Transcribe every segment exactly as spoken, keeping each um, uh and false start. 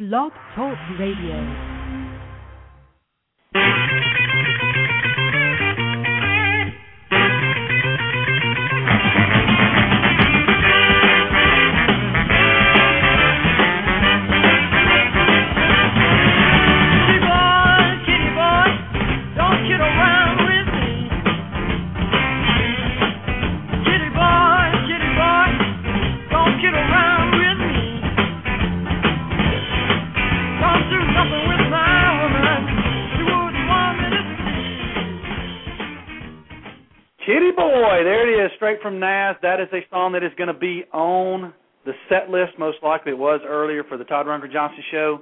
Blog Talk Radio. Straight from Nazz, that is a song that is going to be on the set list, most likely it was earlier, for the Todd Rundgren/Johnson show.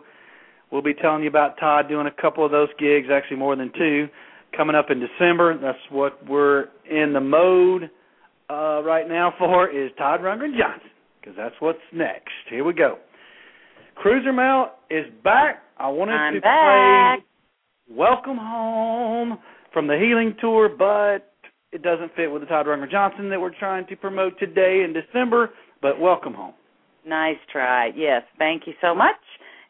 We'll be telling you about Todd doing a couple of those gigs, actually more than two, coming up in December. That's what we're in the mode uh, right now for, is Todd Rundgren/Johnson, because that's what's next. Here we go. Cruiser Mount is back. I wanted I'm to back. play Welcome Home from the Healing Tour, but it doesn't fit with the Todd Rundgren/Johnson that we're trying to promote today in December, but welcome home. Nice try. Yes, thank you so much.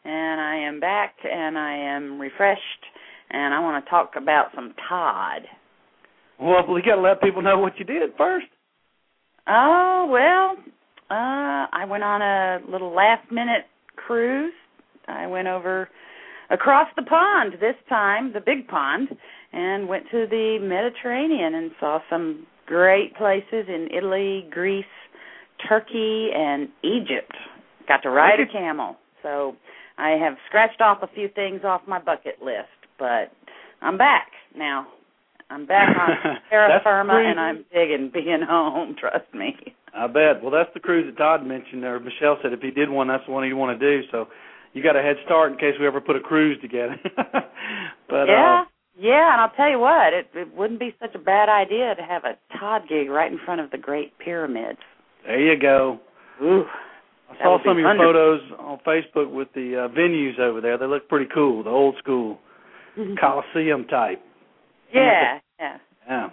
And I am back, and I am refreshed, and I want to talk about some Todd. Well, we got to let people know what you did first. Oh, well, uh, I went on a little last-minute cruise. I went over across the pond this time, the big pond, and went to the Mediterranean and saw some great places in Italy, Greece, Turkey, and Egypt. Got to ride a camel. So I have scratched off a few things off my bucket list, but I'm back now. I'm back on terra firma, and I'm digging being home, trust me. I bet. Well, that's the cruise that Todd mentioned, or Michelle said if he did one, that's the one he'd want to do. So you got a head start in case we ever put a cruise together. but, yeah. Uh, Yeah, and I'll tell you what, it, it wouldn't be such a bad idea to have a Todd gig right in front of the Great Pyramids. There you go. Ooh, I saw some of your wonderful photos on Facebook with the uh, venues over there. They look pretty cool, the old school Coliseum type. Yeah, yeah. Yeah.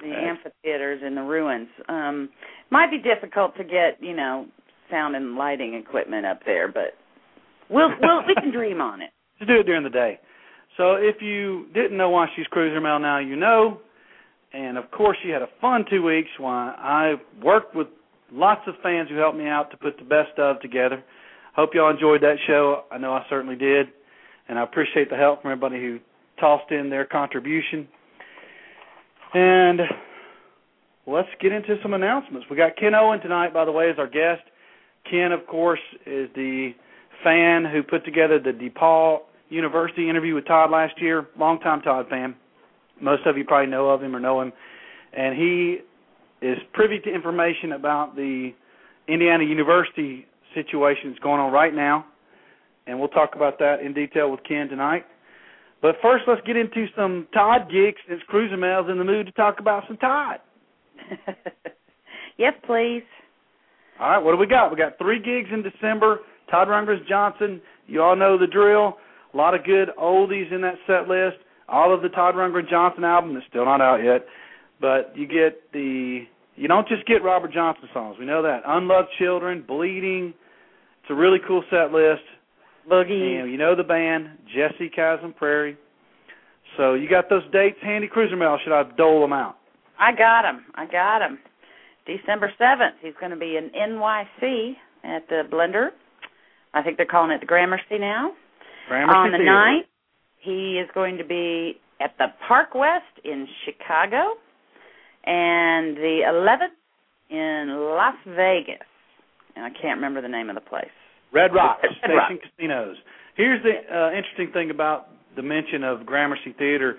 The yeah. amphitheaters and the ruins. Um, might be difficult to get, you know, sound and lighting equipment up there, but we'll, we'll we can dream on it. Just do it during the day. So if you didn't know why she's Cruiser Mel, now you know. And, of course, she had a fun two weeks while I worked with lots of fans who helped me out to put the best of together. Hope y'all enjoyed that show. I know I certainly did. And I appreciate the help from everybody who tossed in their contribution. And let's get into some announcements. We got Ken Owen tonight, by the way, as our guest. Ken, of course, is the fan who put together the DePauw University interview with Todd last year. Longtime Todd fan. Most of you probably know of him or know him. And he is privy to information about the Indiana University situation that's going on right now. And we'll talk about that in detail with Ken tonight. But first, let's get into some Todd gigs, since Cruiser Mel's in the mood to talk about some Todd. Yes, please. All right, what do we got? We got three gigs in December. Todd Rundgren/Johnson, you all know the drill. A lot of good oldies in that set list. All of the Todd Rundgren/Johnson album is still not out yet, but you get the you don't just get Robert Johnson songs. We know that. Unloved Children, Bleeding. It's a really cool set list. Boogie. And you know the band, Jesse Chasm, Prairie. So you got those dates handy, Cruiser Mail? Should I dole them out? I got them. I got them. December seventh, he's going to be in N Y C at the Blender. I think they're calling it the Gramercy now. Gramercy on the Theater. ninth, he is going to be at the Park West in Chicago, and the eleventh in Las Vegas. And I can't remember the name of the place. Red Rock Station Rock. Casinos. Here's the uh, interesting thing about the mention of Gramercy Theater.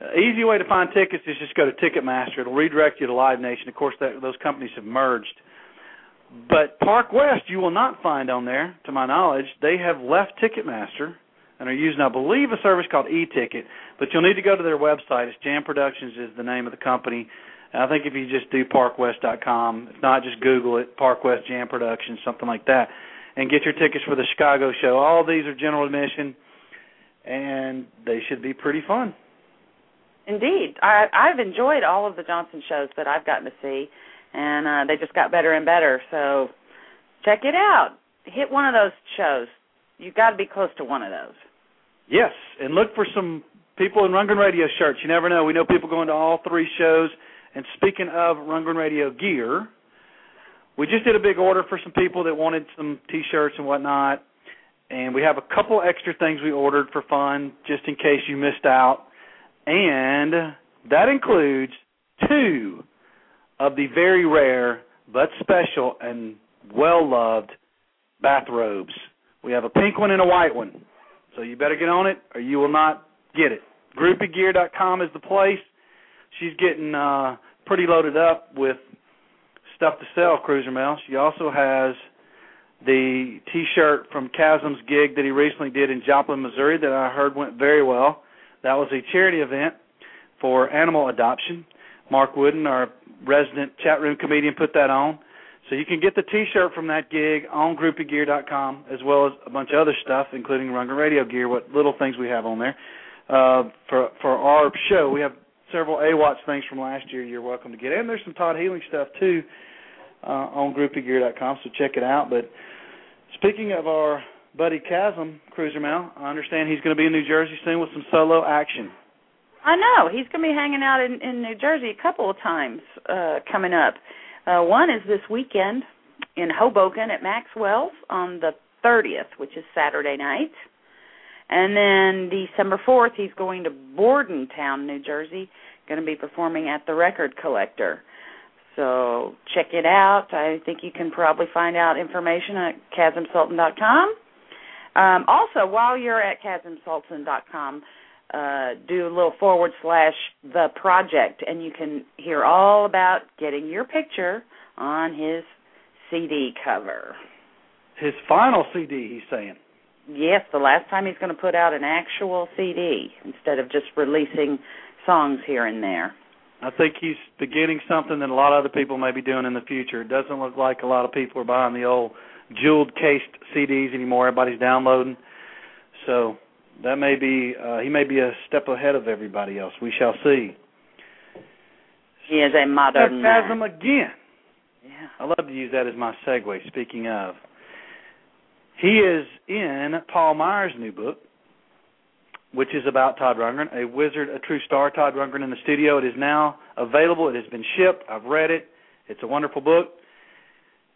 Uh, easy way to find tickets is just go to Ticketmaster. It'll redirect you to Live Nation. Of course, that, those companies have merged. But Park West, you will not find on there, to my knowledge. They have left Ticketmaster and are using, I believe, a service called e-ticket. But you'll need to go to their website. It's Jam Productions is the name of the company. And I think if you just do park west dot com, if not, just Google it, Park West Jam Productions, something like that, and get your tickets for the Chicago show. All these are general admission, and they should be pretty fun. Indeed. I, I've enjoyed all of the Johnson shows that I've gotten to see. And uh, they just got better and better, so check it out. Hit one of those shows. you got to be close to one of those. Yes, and look for some people in Rundgren Radio shirts. You never know. We know people going to all three shows. And speaking of Rundgren Radio gear, we just did a big order for some people that wanted some T-shirts and whatnot, and we have a couple extra things we ordered for fun just in case you missed out. And that includes two of the very rare but special and well-loved bathrobes. We have a pink one and a white one, so you better get on it or you will not get it. Groupie Gear dot com is the place. She's getting uh, pretty loaded up with stuff to sell, Cruiser Mel. She also has the T-shirt from Chasm's gig that he recently did in Joplin, Missouri that I heard went very well. That was a charity event for animal adoption. Mark Wooden, our resident chat room comedian, put that on. So you can get the T-shirt from that gig on Groupie Gear dot com, as well as a bunch of other stuff, including Rundgren Radio gear, what little things we have on there. Uh, for, for our show, we have several AWATS things from last year you're welcome to get. And there's some Todd Healing stuff, too, uh, on Groupie Gear dot com, so check it out. But speaking of our buddy Chasm, Cruiser Mel, I understand he's going to be in New Jersey soon with some solo action. I know. He's going to be hanging out in, in New Jersey a couple of times uh, coming up. Uh, one is this weekend in Hoboken at Maxwell's on the thirtieth, which is Saturday night. And then December fourth, he's going to Bordentown, New Jersey, going to be performing at the Record Collector. So check it out. I think you can probably find out information at kasim sulton dot com. Um, also, while you're at kasim sulton dot com, uh, do a little forward slash the project, and you can hear all about getting your picture on his C D cover. His final C D, he's saying. Yes, the last time he's going to put out an actual C D instead of just releasing songs here and there. I think he's beginning something that a lot of other people may be doing in the future. It doesn't look like a lot of people are buying the old jeweled-cased C Ds anymore. Everybody's downloading. So that may be uh, he may be a step ahead of everybody else. We shall see. He is a modern man. Chasm again. Yeah. I love to use that as my segue, speaking of. He is in Paul Meyer's new book, which is about Todd Rundgren, A Wizard, A True Star, Todd Rundgren in the Studio. It is now available. It has been shipped. I've read it. It's a wonderful book.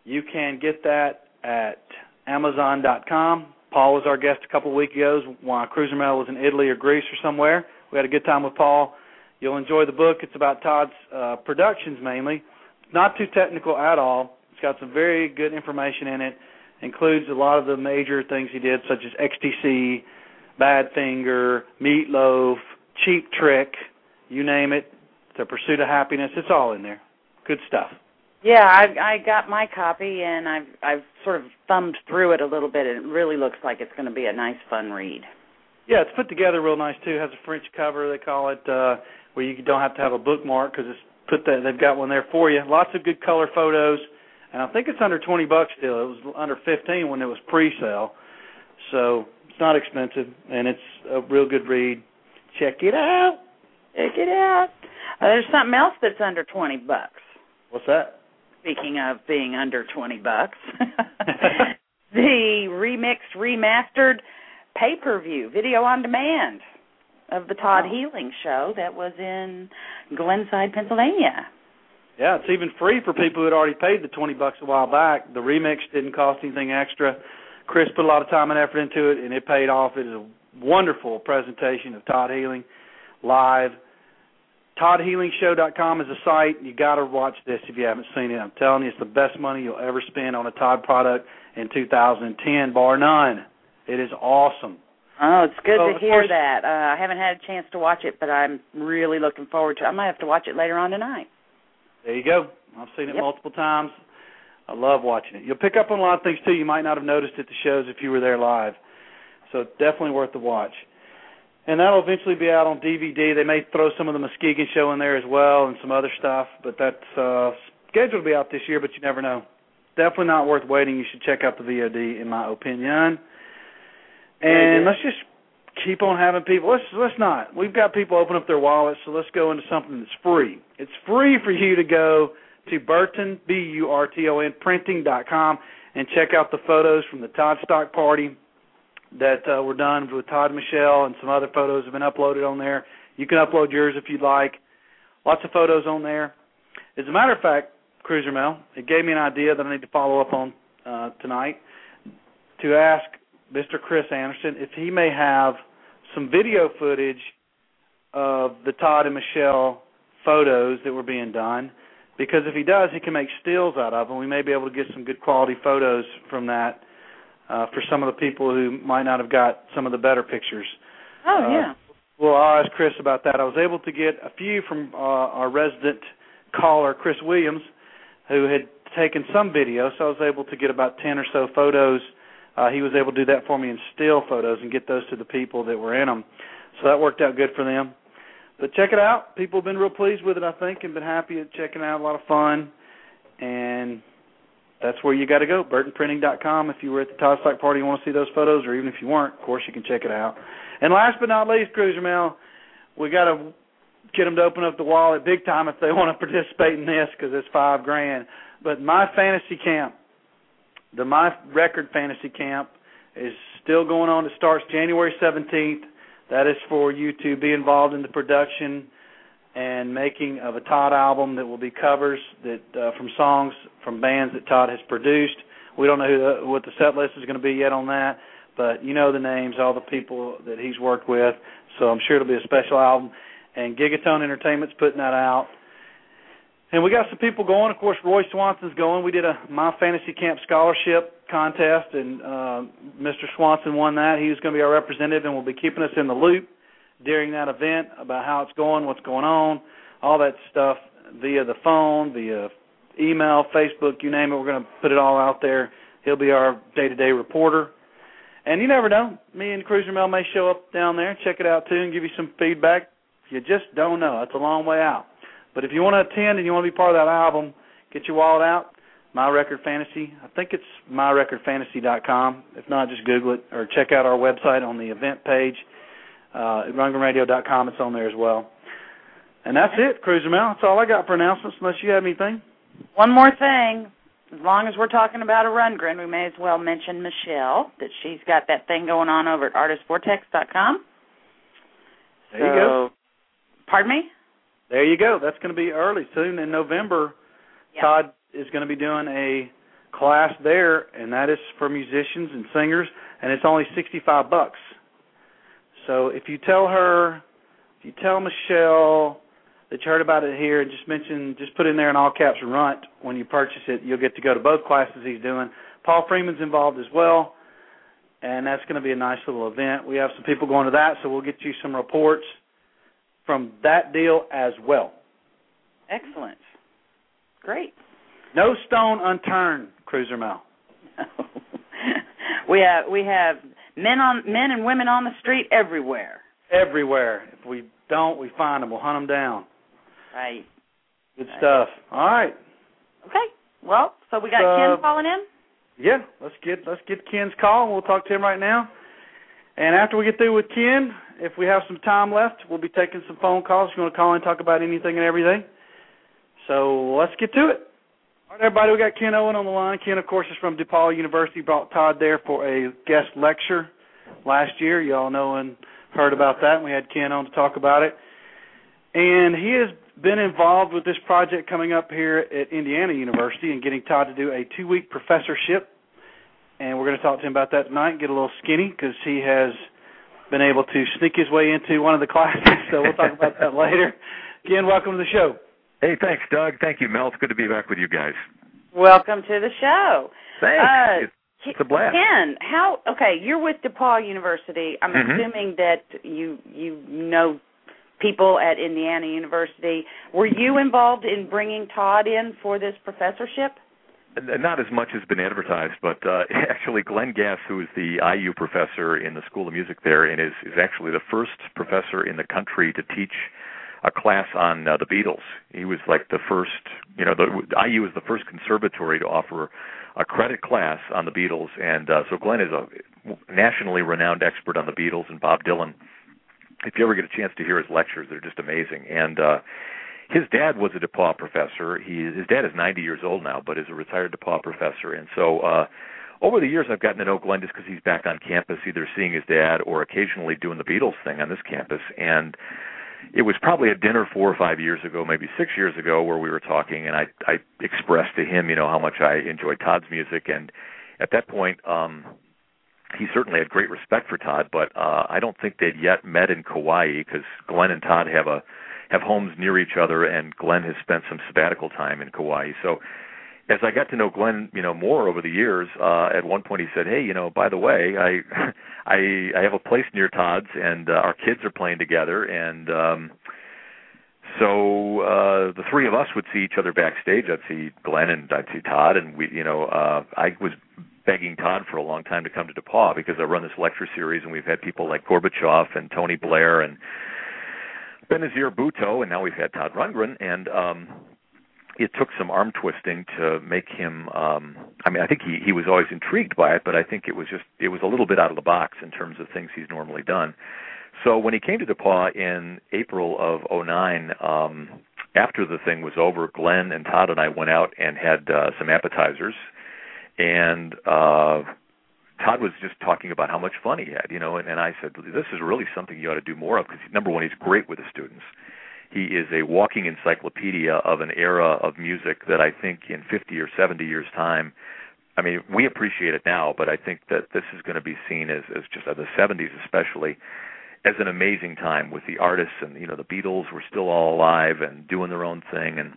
You can get that at amazon dot com. Paul was our guest a couple of weeks ago while Cruiser Mel was in Italy or Greece or somewhere. We had a good time with Paul. You'll enjoy the book. It's about Todd's uh, productions mainly. Not too technical at all. It's got some very good information in it. Includes a lot of the major things he did, such as X T C, Badfinger, Meatloaf, Cheap Trick, you name it, The Pursuit of Happiness. It's all in there. Good stuff. Yeah, I, I got my copy, and I've, I've sort of thumbed through it a little bit, and it really looks like it's going to be a nice, fun read. Yeah, it's put together real nice, too. It has a French cover, they call it, uh, where you don't have to have a bookmark because it's put the, they've got one there for you. Lots of good color photos. And I think it's under twenty bucks still. It was under fifteen when it was pre-sale. So it's not expensive, and it's a real good read. Check it out. Check it out. Uh, there's something else that's under twenty bucks. What's that? Speaking of being under twenty bucks, the remixed, remastered pay-per-view, video on demand of the Todd oh. Healing Show that was in Glenside, Pennsylvania. Yeah, it's even free for people who had already paid the twenty bucks a while back. The remix didn't cost anything extra. Chris put a lot of time and effort into it, and it paid off. It is a wonderful presentation of Todd Healing live. Todd Healing Show dot com is a site. You got to watch this if you haven't seen it. I'm telling you, it's the best money you'll ever spend on a Todd product in two thousand ten, bar none. It is awesome. Oh, it's good so, to hear course, that. Uh, I haven't had a chance to watch it, but I'm really looking forward to it. I might have to watch it later on tonight. There you go. I've seen it yep. multiple times. I love watching it. You'll pick up on a lot of things, too, you might not have noticed at the shows if you were there live. So definitely worth the watch. And that will eventually be out on D V D. They may throw some of the Muskegon show in there as well and some other stuff, but that's uh, scheduled to be out this year, but you never know. Definitely not worth waiting. You should check out the V O D, in my opinion. And let's just keep on having people. Let's let's not. We've got people open up their wallets, so let's go into something that's free. It's free for you to go to Burton, B U R T O N, printing dot com, and check out the photos from the Todd Stock Party that uh, were done with Todd and Michelle, and some other photos have been uploaded on there. You can upload yours if you'd like. Lots of photos on there. As a matter of fact, Cruiser Mel, it gave me an idea that I need to follow up on uh, tonight to ask Mister Chris Anderson if he may have some video footage of the Todd and Michelle photos that were being done, because if he does, he can make stills out of them. We may be able to get some good quality photos from that uh, for some of the people who might not have got some of the better pictures. Oh, uh, yeah. Well, I'll ask Chris about that. I was able to get a few from uh, our resident caller, Chris Williams, who had taken some video, so I was able to get about ten or so photos. Uh, he was able to do that for me in still photos and get those to the people that were in them. So that worked out good for them. But check it out. People have been real pleased with it, I think, and been happy at checking out. A lot of fun. And that's where you got to go, burton printing dot com. If you were at the Todd Stock Party and want to see those photos, or even if you weren't, of course, you can check it out. And last but not least, Cruiser Mail, we got to get them to open up the wallet big time if they want to participate in this, because it's five grand. But My Fantasy Camp, the My Record Fantasy Camp, is still going on. It starts January seventeenth. That is for you to be involved in the production and making of a Todd album that will be covers that uh, from songs from bands that Todd has produced. We don't know who the, what the set list is going to be yet on that, but you know the names, all the people that he's worked with, so I'm sure it'll be a special album. And Gigatone Entertainment's putting that out. And we got some people going. Of course, Roy Swanson's going. We did a My Fantasy Camp Scholarship contest, and uh, Mister Swanson won that. He was going to be our representative, and will be keeping us in the loop during that event about how it's going, what's going on, all that stuff via the phone, via email, Facebook, you name it. We're going to put it all out there. He'll be our day-to-day reporter. And you never know. Me and Cruiser Mel may show up down there, check it out, too, and give you some feedback. You just don't know. It's a long way out. But if you want to attend and you want to be part of that album, get your wallet out, My Record Fantasy. I think it's my record fantasy dot com. If not, just Google it or check out our website on the event page uh, at Rundgren Radio dot com. It's on there as well. And that's it, Cruiser Mel. That's all I got for announcements, unless you have anything. One more thing. As long as we're talking about a Rundgren, we may as well mention Michelle, that she's got that thing going on over at artist vortex dot com. There so, you go. Pardon me? There you go. That's going to be early soon in November. Yep. Todd is going to be doing a class there, and that is for musicians and singers, and it's only sixty-five bucks. So if you tell her, if you tell Michelle that you heard about it here, and just mention, just put in there in all caps "runt" when you purchase it, you'll get to go to both classes he's doing. Paul Freeman's involved as well, and that's going to be a nice little event. We have some people going to that, so we'll get you some reports from that deal as well. Excellent. Great. No stone unturned, Cruiser Mel. No. we have we have men on men and women on the street everywhere. Everywhere. If we don't, we find them. We'll hunt them down. Right. Good right. stuff. All right. Okay. Well, so we got uh, Ken calling in? Yeah. Let's get let's get Ken's call, and we'll talk to him right now. And after we get through with Ken, if we have some time left, we'll be taking some phone calls. If you want to call in and talk about anything and everything. So let's get to it. All right, everybody, we got Ken Owen on the line. Ken, of course, is from DePauw University, brought Todd there for a guest lecture last year. You all know and heard about that, and we had Ken on to talk about it. And he has been involved with this project coming up here at Indiana University and getting Todd to do a two-week professorship. And we're going to talk to him about that tonight and get a little skinny, because he has been able to sneak his way into one of the classes. So we'll talk about that later. Again, welcome to the show. Hey, thanks, Doug. Thank you, Mel. It's good to be back with you guys. Welcome to the show. Thanks. Uh, it's a blast. Ken, how, okay, you're with DePauw University. I'm mm-hmm. assuming that you you know people at Indiana University. Were you involved in bringing Todd in for this professorship? Not as much has been advertised, but uh, actually Glenn Gass, who is the I U professor in the School of Music there, and is, is actually the first professor in the country to teach a class on uh, the Beatles. He was like the first, you know, the, I U is the first conservatory to offer a credit class on the Beatles, and uh, so Glenn is a nationally renowned expert on the Beatles and Bob Dylan. If you ever get a chance to hear his lectures, they're just amazing, and uh his dad was a DePauw professor. He, his dad is ninety years old now, but is a retired DePauw professor. And so uh, over the years, I've gotten to know Glenn just because he's back on campus, either seeing his dad or occasionally doing the Beatles thing on this campus. And it was probably a dinner four or five years ago, maybe six years ago, where we were talking, and I, I expressed to him, you know, how much I enjoyed Todd's music. And at that point, um, he certainly had great respect for Todd, but uh, I don't think they'd yet met in Kauai, because Glenn and Todd have a have homes near each other, and Glenn has spent some sabbatical time in Kauai. So as I got to know Glenn, you know, more over the years, uh, at one point he said, "Hey, you know, by the way, I, I, I have a place near Todd's, and uh, our kids are playing together, and um, so uh, the three of us would see each other backstage. I'd see Glenn, and I'd see Todd, and we, you know, uh, I was begging Todd for a long time to come to DePauw, because I run this lecture series, and we've had people like Gorbachev and Tony Blair and Benazir Bhutto, and now we've had Todd Rundgren, and." Um, It took some arm twisting to make him, um, I mean, I think he, he was always intrigued by it, but I think it was just, it was a little bit out of the box in terms of things he's normally done. So when he came to DePauw in April of oh nine, um, after the thing was over, Glenn and Todd and I went out and had uh, some appetizers, and uh, Todd was just talking about how much fun he had, you know, and, and I said, this is really something you ought to do more of, because number one, he's great with the students. He is a walking encyclopedia of an era of music that I think in fifty or seventy years' time, I mean, we appreciate it now, but I think that this is going to be seen as, as just the seventies especially, as an amazing time with the artists, and, you know, the Beatles were still all alive and doing their own thing, and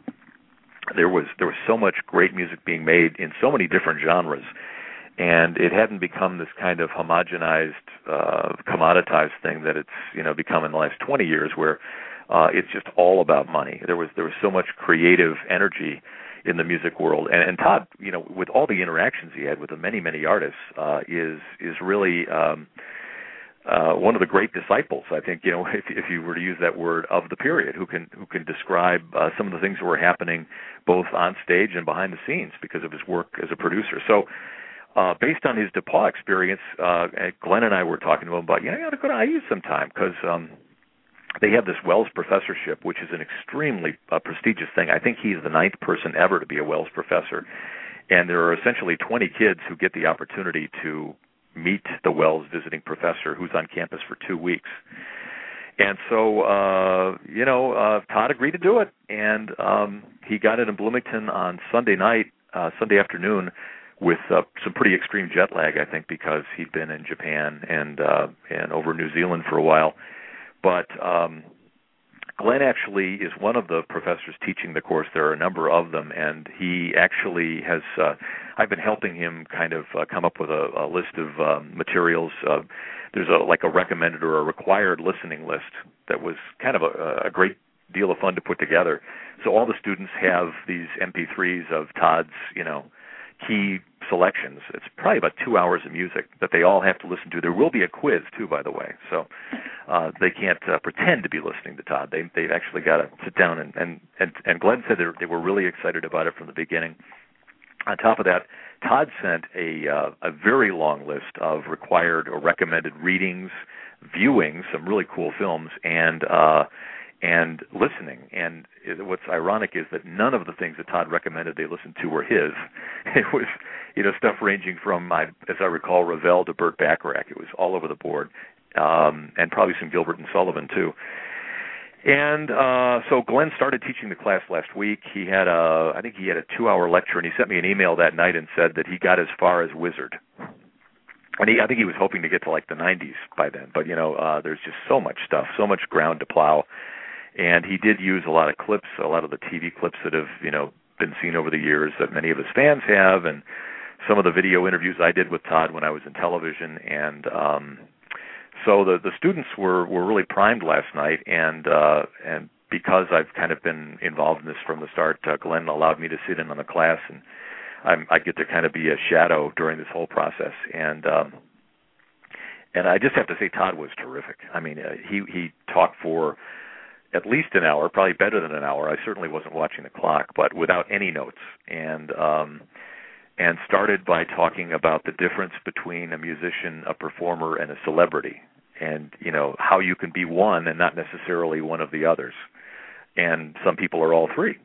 there was there was so much great music being made in so many different genres, and it hadn't become this kind of homogenized, uh, commoditized thing that it's, you know, become in the last twenty years, where Uh, it's just all about money. There was there was so much creative energy in the music world, and, and Todd, you know, with all the interactions he had with the many many artists, uh, is is really um, uh, one of the great disciples. I think, you know, if, if you were to use that word, of the period, who can who can describe uh, some of the things that were happening both on stage and behind the scenes because of his work as a producer. So. Uh, based on his DePauw experience, uh, Glenn and I were talking to him about, you know, you ought to go to I U sometime, because. Um, They have this Wells professorship, which is an extremely uh, prestigious thing. I think he's the ninth person ever to be a Wells professor. And there are essentially twenty kids who get the opportunity to meet the Wells visiting professor who's on campus for two weeks. And so, uh, you know, uh, Todd agreed to do it. And um, he got it in Bloomington on Sunday night, uh, Sunday afternoon, with uh, some pretty extreme jet lag, I think, because he'd been in Japan and uh, and over in New Zealand for a while. But um, Glenn actually is one of the professors teaching the course. There are a number of them, and he actually has uh, – I've been helping him kind of uh, come up with a, a list of um, materials. Uh, there's a, like a recommended or a required listening list that was kind of a, a great deal of fun to put together. So all the students have these M P threes of Todd's, you know, key selections. It's probably about two hours of music that they all have to listen to. There will be a quiz too, by the way, so uh, they can't uh, pretend to be listening to Todd. They they've actually got to sit down and and and, and Glenn said they were really excited about it from the beginning. On top of that, Todd sent a uh, a very long list of required or recommended readings, viewings, some really cool films, and. Uh, and listening. And what's ironic is that none of the things that Todd recommended they listen to were his. It was, you know, stuff ranging from, my, as I recall, Ravel to Burt Bacharach. It was all over the board, um, and probably some Gilbert and Sullivan, too. And uh, so Glenn started teaching the class last week. He had a, I think he had a two-hour lecture, and he sent me an email that night and said that he got as far as Wizard. And he, I think he was hoping to get to, like, the nineties by then. But, you know, uh, there's just so much stuff, so much ground to plow. And he did use a lot of clips, a lot of the T V clips that have, you know, been seen over the years that many of his fans have, and some of the video interviews I did with Todd when I was in television. And um, so the the students were, were really primed last night, and uh, and because I've kind of been involved in this from the start, uh, Glenn allowed me to sit in on the class, and I'm, I get to kind of be a shadow during this whole process. And um, and I just have to say Todd was terrific. I mean, uh, he he talked for at least an hour, probably better than an hour. I certainly wasn't watching the clock, but without any notes. And um, and started by talking about the difference between a musician, a performer, and a celebrity, and, you know, how you can be one and not necessarily one of the others. And some people are all three.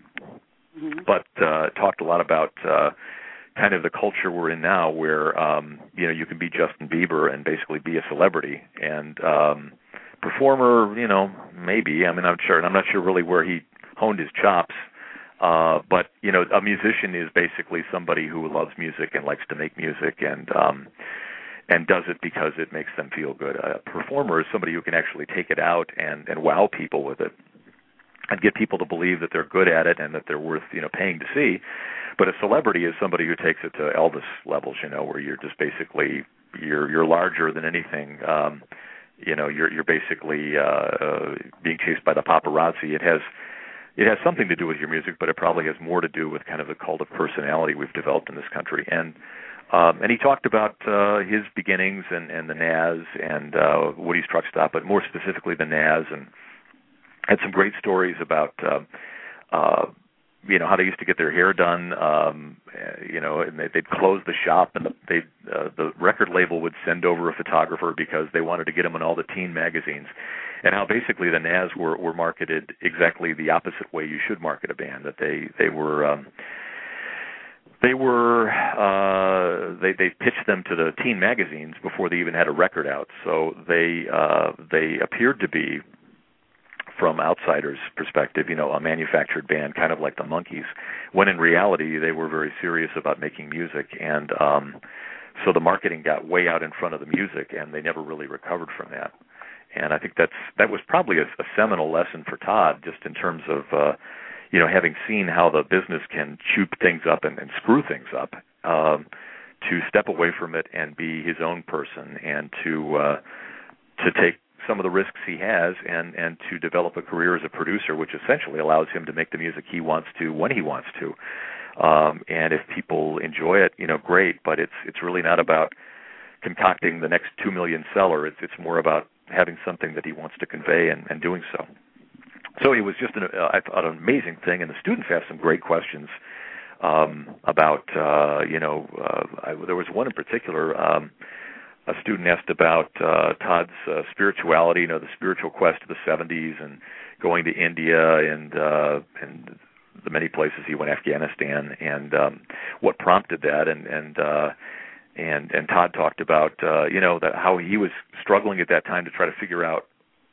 Mm-hmm. But uh, talked a lot about uh, kind of the culture we're in now, where um, you know, you can be Justin Bieber and basically be a celebrity and um, performer. You know, maybe. I mean, I'm sure, and I'm not sure really where he honed his chops. Uh, but you know, a musician is basically somebody who loves music and likes to make music and um, and does it because it makes them feel good. A performer is somebody who can actually take it out and, and wow people with it, and get people to believe that they're good at it and that they're worth, you know, paying to see. But a celebrity is somebody who takes it to Elvis levels, you know, where you're just basically, you're you're larger than anything. Um, you know, you're you're basically uh, uh, being chased by the paparazzi. It has it has something to do with your music, but it probably has more to do with kind of the cult of personality we've developed in this country. And um, and he talked about uh, his beginnings and, and the Nazz and uh, Woody's Truck Stop, but more specifically the Nazz, and had some great stories about, uh, uh, you know, how they used to get their hair done. Um, you know, and they'd close the shop, and they uh, the record label would send over a photographer because they wanted to get them in all the teen magazines. And how basically the Nazz were, were marketed exactly the opposite way you should market a band. That they they were um, they were uh, they they pitched them to the teen magazines before they even had a record out. So they uh, they appeared to be, from outsiders' perspective, you know, a manufactured band, kind of like the Monkees, when in reality they were very serious about making music. And um, so the marketing got way out in front of the music, and they never really recovered from that. And I think that's that was probably a, a seminal lesson for Todd, just in terms of, uh, you know, having seen how the business can chew things up and, and screw things up, um, to step away from it and be his own person, and to uh, to take some of the risks he has, and, and to develop a career as a producer, which essentially allows him to make the music he wants to when he wants to. Um, and if people enjoy it, you know, great, but it's it's really not about concocting the next two million seller. It's, it's more about having something that he wants to convey and, and doing so. So it was just, an, uh, I thought, an amazing thing, and the students asked some great questions um, about, uh, you know, uh, I, there was one in particular, um, a student asked about uh, Todd's uh, spirituality, you know, the spiritual quest of the seventies, and going to India and uh, and the many places he went, Afghanistan, and um, what prompted that. And and uh, and and Todd talked about uh, you know, that how he was struggling at that time to try to figure out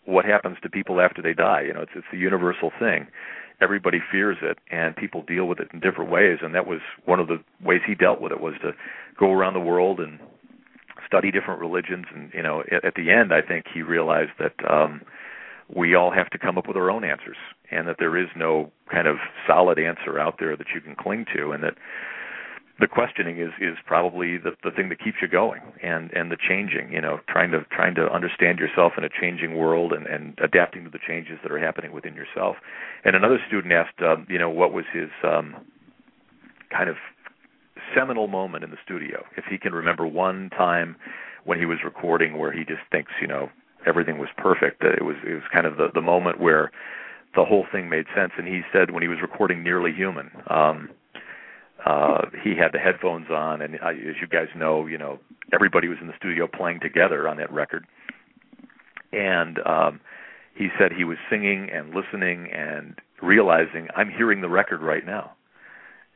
what happens to people after they die. You know, it's it's a universal thing. Everybody fears it, and people deal with it in different ways. And that was one of the ways he dealt with it, was to go around the world and study different religions. And, you know, at the end, I think he realized that um, we all have to come up with our own answers, and that there is no kind of solid answer out there that you can cling to, and that the questioning is, is probably the, the thing that keeps you going, and, and the changing, you know, trying to trying to understand yourself in a changing world, and, and adapting to the changes that are happening within yourself. And another student asked, um, you know, what was his um, kind of seminal moment in the studio, if he can remember one time when he was recording where he just thinks, you know, everything was perfect. It was it was kind of the, the moment where the whole thing made sense. And he said when he was recording Nearly Human, um, uh, he had the headphones on, and I, as you guys know, you know, everybody was in the studio playing together on that record. And um, he said he was singing and listening and realizing, I'm hearing the record right now.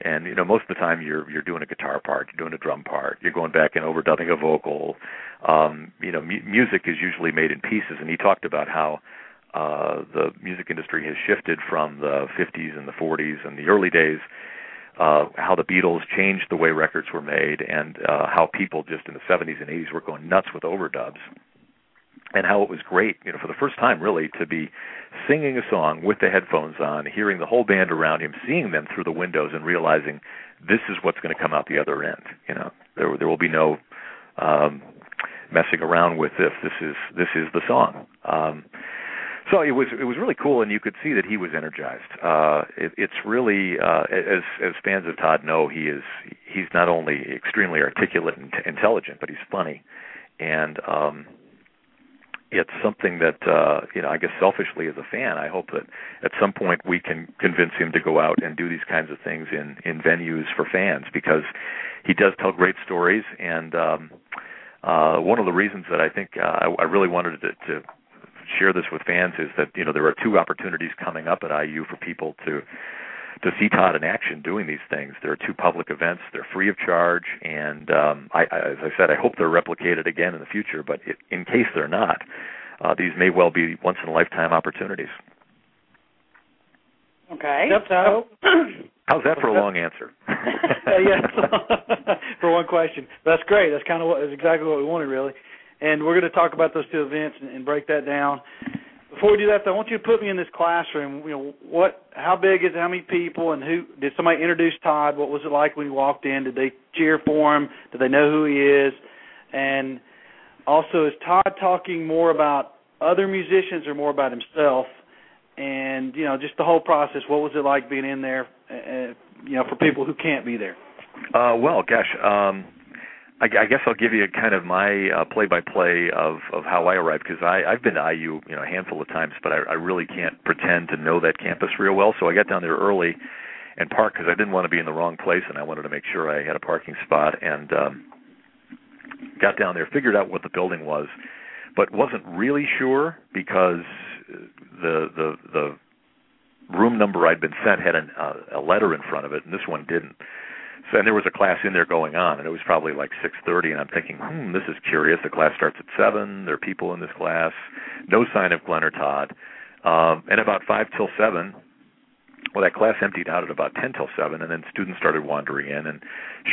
And, you know, most of the time you're you're doing a guitar part, you're doing a drum part, you're going back and overdubbing a vocal. Um, you know, mu- music is usually made in pieces. And he talked about how uh, the music industry has shifted from the fifties and the forties and the early days, uh, how the Beatles changed the way records were made, and uh, how people just in the seventies and eighties were going nuts with overdubs. And how it was great, you know, for the first time really, to be singing a song with the headphones on, hearing the whole band around him, seeing them through the windows, and realizing this is what's going to come out the other end. You know, there there will be no um, messing around with this. This is this is the song. Um, so it was it was really cool, and you could see that he was energized. Uh, it, it's really uh, as as fans of Todd know, he is he's not only extremely articulate and t- intelligent, but he's funny, and um, it's something that, uh, you know, I guess selfishly as a fan, I hope that at some point we can convince him to go out and do these kinds of things in, in venues for fans, because he does tell great stories. And um, uh, one of the reasons that I think uh, I, I really wanted to, to share this with fans is that, you know, there are two opportunities coming up at I U for people to to see Todd in action doing these things. There are two public events. They're free of charge, and um, I, as I said, I hope they're replicated again in the future, but if, in case they're not, uh, these may well be once-in-a-lifetime opportunities. Okay. Yep, so, how's that for a long answer? Yes, for one question. That's great. That's kind of what, that's exactly what we wanted, really. And we're going to talk about those two events and, and break that down. Before we do that, though, I want you to put me in this classroom. You know, what? How big is it? How many people? And who? Did somebody introduce Todd? What was it like when he walked in? Did they cheer for him? Did they know who he is? And also, is Todd talking more about other musicians or more about himself? And, you know, just the whole process, what was it like being in there, uh, you know, for people who can't be there? Uh, well, gosh, um, I, I guess I'll give you kind of my uh, play-by-play of, of how I arrived, because I've been to I U, you know, a handful of times, but I, I really can't pretend to know that campus real well, so I got down there early and parked because I didn't want to be in the wrong place, and I wanted to make sure I had a parking spot, and um, got down there, figured out what the building was, but wasn't really sure because the the the room number I'd been sent had an, uh, a letter in front of it, and this one didn't. So, and there was a class in there going on, and it was probably like six thirty, and I'm thinking, hmm, this is curious. The class starts at seven. There are people in this class. No sign of Glenn or Todd. Um, and about five till seven, well, that class emptied out at about ten till seven, and then students started wandering in, and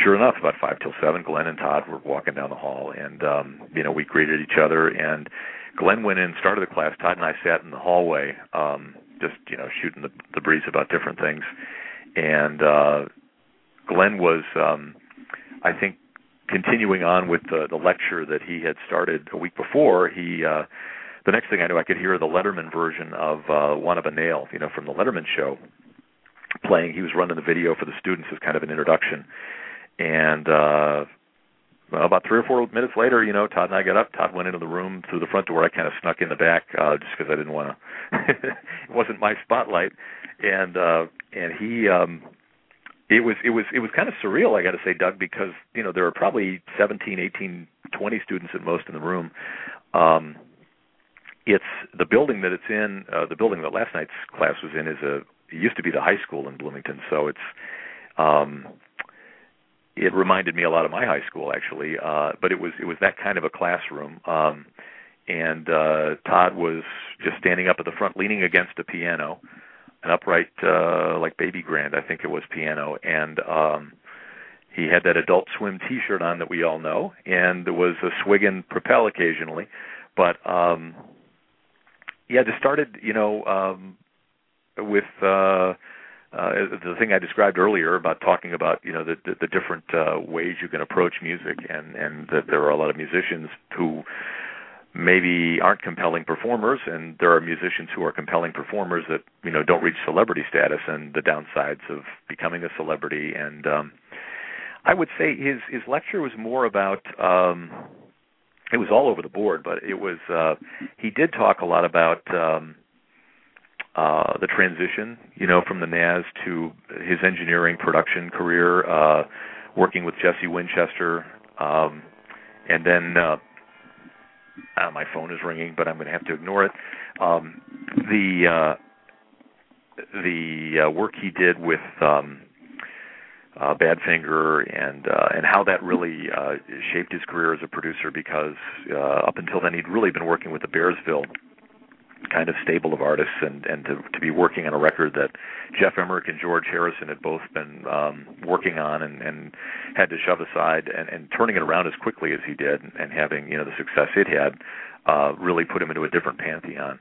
sure enough, about five till seven, Glenn and Todd were walking down the hall, and, um, you know, we greeted each other, and Glenn went in, started the class. Todd and I sat in the hallway, um, just, you know, shooting the, the breeze about different things. And uh, Glenn was, um, I think, continuing on with the, the lecture that he had started a week before. He, uh, the next thing I knew, I could hear the Letterman version of uh, "One of a Nail," you know, from the Letterman show, playing. He was running the video for the students as kind of an introduction. And uh Well, about three or four minutes later, you know, Todd and I got up. Todd went into the room through the front door. I kind of snuck in the back uh, just because I didn't want to. It wasn't my spotlight, and uh, and he, um, it was it was it was kind of surreal, I got to say, Doug, because you know there were probably seventeen, eighteen, twenty students at most in the room. Um, it's the building that it's in. Uh, the building that last night's class was in is a it used to be the high school in Bloomington, so it's. Um, It reminded me a lot of my high school, actually, uh, but it was it was that kind of a classroom. Um, and uh, Todd was just standing up at the front, leaning against a piano, an upright, uh, like Baby Grand, I think it was, piano. And um, he had that Adult Swim T-shirt on that we all know, and there was a swig and Propel occasionally. But, um, yeah, just started, you know, um, with... Uh, Uh, the thing I described earlier about talking about, you know, the, the, the different uh, ways you can approach music, and, and that there are a lot of musicians who maybe aren't compelling performers, and there are musicians who are compelling performers that, you know, don't reach celebrity status, and the downsides of becoming a celebrity. And um, I would say his, his lecture was more about, um, it was all over the board, but it was, uh, he did talk a lot about... Um, Uh, the transition, you know, from the Nazz to his engineering production career, uh, working with Jesse Winchester, um, and then uh, uh, my phone is ringing, but I'm going to have to ignore it. Um, the uh, the uh, work he did with um, uh, Badfinger, and uh, and how that really uh, shaped his career as a producer, because uh, up until then he'd really been working with the Bearsville kind of stable of artists, and, and to, to be working on a record that Jeff Emmerich and George Harrison had both been um, working on and, and had to shove aside, and, and turning it around as quickly as he did, and having, you know, the success it had uh, really put him into a different pantheon.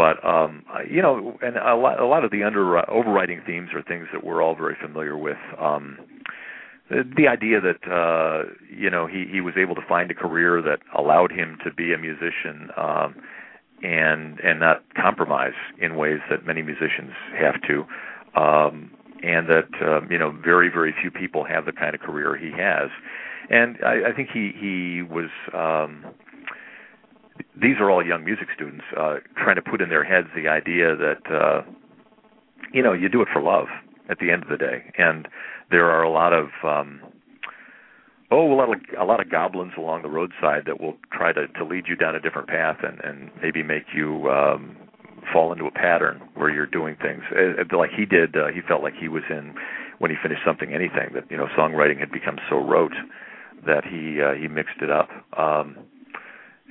But, um, you know, and a lot, a lot of the under, uh, overriding themes are things that we're all very familiar with. Um, the, the idea that, uh, you know, he, he was able to find a career that allowed him to be a musician, um, and and not compromise in ways that many musicians have to, um, and that, uh, you know, very, very few people have the kind of career he has. And I, I think he, he was, um, these are all young music students, uh, trying to put in their heads the idea that, uh, you know, you do it for love at the end of the day. And there are a lot of... Um, Oh, a lot of a lot of goblins along the roadside that will try to, to lead you down a different path, and, and maybe make you um, fall into a pattern where you're doing things like he did. Uh, he felt like he was in when he finished something, anything that, you know, songwriting had become so rote that he uh, he mixed it up. Um,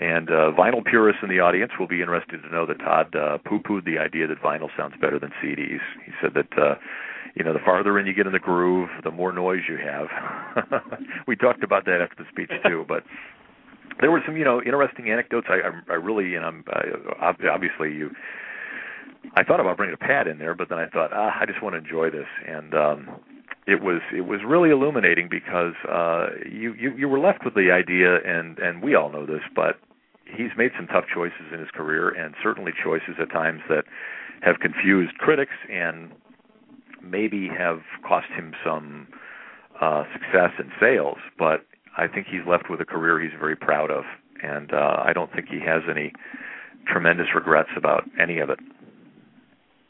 and uh, vinyl purists in the audience will be interested to know that Todd uh, poo-pooed the idea that vinyl sounds better than C Ds. He said that, uh, you know, the farther in you get in the groove, the more noise you have. We talked about that after the speech too, but. There were some, you know, interesting anecdotes. I, I, I really, and I'm I, obviously you. I thought about bringing a pad in there, but then I thought, ah, I just want to enjoy this, and um, it was it was really illuminating because uh, you, you you were left with the idea, and and we all know this, but he's made some tough choices in his career, and certainly choices at times that have confused critics and maybe have cost him some uh, success in sales, but. I think he's left with a career he's very proud of, and uh, I don't think he has any tremendous regrets about any of it.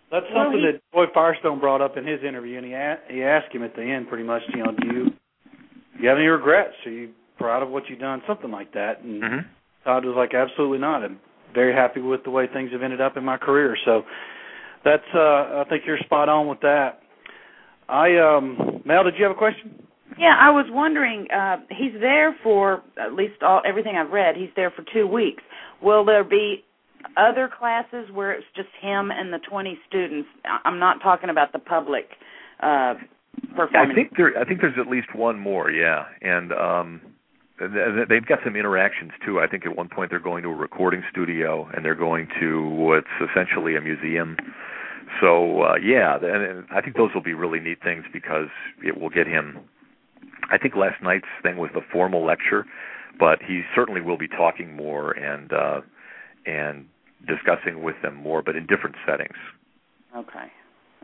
That's something that Roy Firestone brought up in his interview, and he a- he asked him at the end pretty much, you know, do you, do you have any regrets? Are you proud of what you've done? Something like that. And mm-hmm. Todd was like, absolutely not. I'm very happy with the way things have ended up in my career. So that's uh, I think you're spot on with that. I um, Mel, did you have a question? Yeah, I was wondering, uh, he's there for, at least all everything I've read, he's there for two weeks. Will there be other classes where it's just him and the twenty students? I'm not talking about the public uh, performance. I think, there, I think there's at least one more, yeah. And um, they've got some interactions, too. I think at one point they're going to a recording studio, and they're going to what's essentially a museum. So, uh, yeah, and I think those will be really neat things because it will get him... I think last night's thing was the formal lecture, but he certainly will be talking more and uh, and discussing with them more, but in different settings. Okay.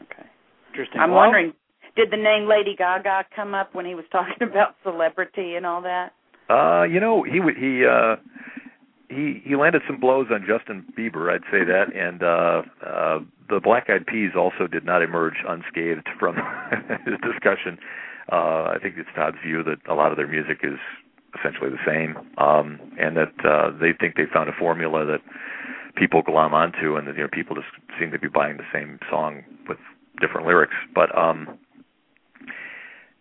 Okay. Interesting. I'm well, wondering, did the name Lady Gaga come up when he was talking about celebrity and all that? Uh, you know, he he uh, he he landed some blows on Justin Bieber, I'd say that, and uh, uh, the Black Eyed Peas also did not emerge unscathed from his discussion. Uh, I think it's Todd's view that a lot of their music is essentially the same, um, and that uh, they think they found a formula that people glom onto, and that, you know, people just seem to be buying the same song with different lyrics. But um,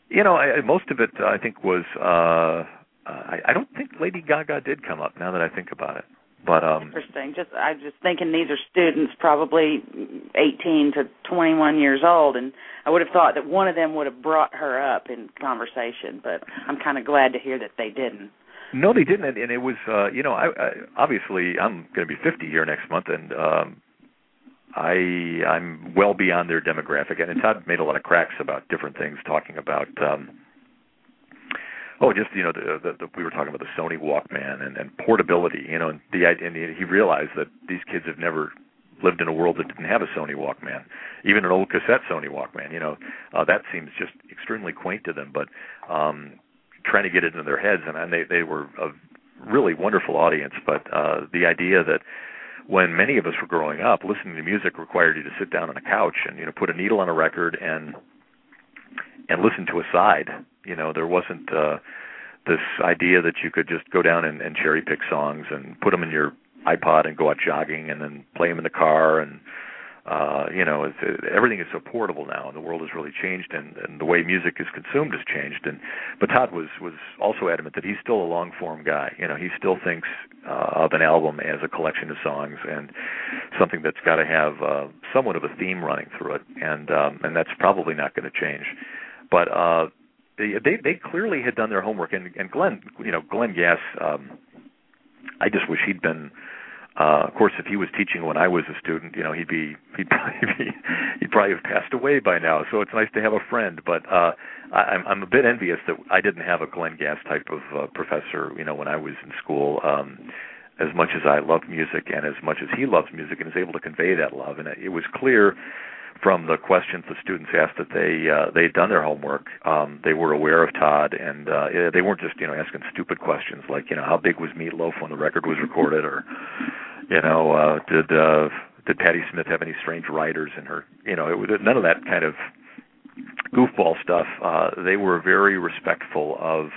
you know, I, most of it, I think, was uh, I, I don't think Lady Gaga did come up. Now that I think about it, but um, interesting. Just I'm just thinking these are students, probably eighteen to twenty-one years old, and. I would have thought that one of them would have brought her up in conversation, but I'm kind of glad to hear that they didn't. No, they didn't, and it was, uh, you know, I, I, obviously I'm going to be fifty here next month, and um, I, I'm well beyond their demographic. And, and Todd made a lot of cracks about different things, talking about, um, oh, just, you know, the, the, the, we were talking about the Sony Walkman and, and portability, you know, and, the, and he realized that these kids have never – lived in a world that didn't have a Sony Walkman, even an old cassette Sony Walkman. You know, uh, that seems just extremely quaint to them, but um, trying to get it into their heads, and, and they, they were a really wonderful audience, but uh, the idea that when many of us were growing up, listening to music required you to sit down on a couch and, you know, put a needle on a record and and listen to a side. You know, there wasn't uh, this idea that you could just go down and, and cherry-pick songs and put them in your iPod and go out jogging and then play them in the car, and uh, you know, it's, it, everything is so portable now, and the world has really changed, and, and the way music is consumed has changed. And but Todd was, was also adamant that he's still a long form guy. You know, he still thinks uh, of an album as a collection of songs and something that's got to have uh, somewhat of a theme running through it, and um, and that's probably not going to change. But uh, they, they they clearly had done their homework, and, and Glenn, you know, Glenn Gass. Um, I just wish he'd been. Uh, of course, if he was teaching when I was a student, you know, he'd be he'd probably be, he'd probably have passed away by now. So it's nice to have a friend, but uh, I, I'm I'm a bit envious that I didn't have a Glenn Gass type of uh, professor, you know, when I was in school. Um, as much as I love music, and as much as he loves music, and is able to convey that love, and it, it was clear from the questions the students asked that they uh, they'd done their homework. Um, they were aware of Todd, and uh, they weren't just, you know, asking stupid questions like, you know, how big was Meatloaf when the record was recorded, or, you know, uh, did uh, did Patti Smith have any strange writers in her? You know, it was none of that kind of goofball stuff. Uh, they were very respectful of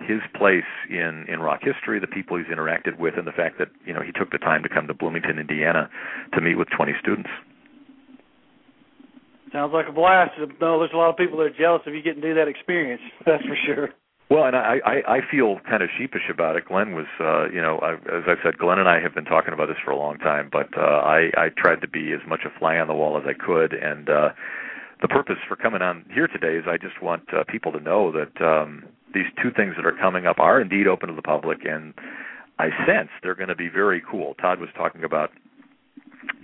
his place in, in rock history, the people he's interacted with, and the fact that, you know, he took the time to come to Bloomington, Indiana, to meet with twenty students. Sounds like a blast. No, there's a lot of people that are jealous of you getting to do that experience, that's for sure. Well, and I, I, I feel kind of sheepish about it. Glenn was, uh, you know, I, as I said, Glenn and I have been talking about this for a long time, but uh, I, I tried to be as much a fly on the wall as I could. And uh, the purpose for coming on here today is I just want uh, people to know that um, these two things that are coming up are indeed open to the public, and I sense they're going to be very cool. Todd was talking about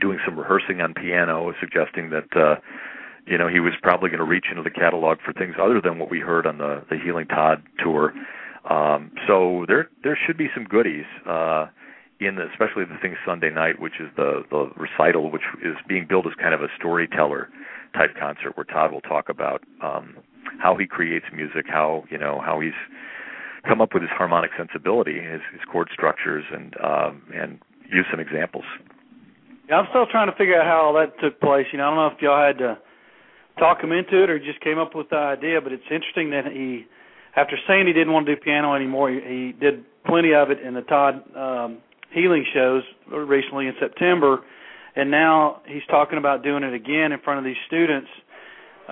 doing some rehearsing on piano, suggesting that uh, you know, he was probably going to reach into the catalog for things other than what we heard on the, the Healing Todd tour. Um, so there there should be some goodies, uh, in the, especially the thing Sunday night, which is the, the recital, which is being billed as kind of a storyteller-type concert where Todd will talk about um, how he creates music, how, you know, how he's come up with his harmonic sensibility, his, his chord structures, and um, and use some examples. Yeah, I'm still trying to figure out how all that took place. You know, I don't know if y'all had to talk him into it or just came up with the idea, but it's interesting that he, after saying he didn't want to do piano anymore, he did plenty of it in the Todd um, Healing shows recently in September, and now he's talking about doing it again in front of these students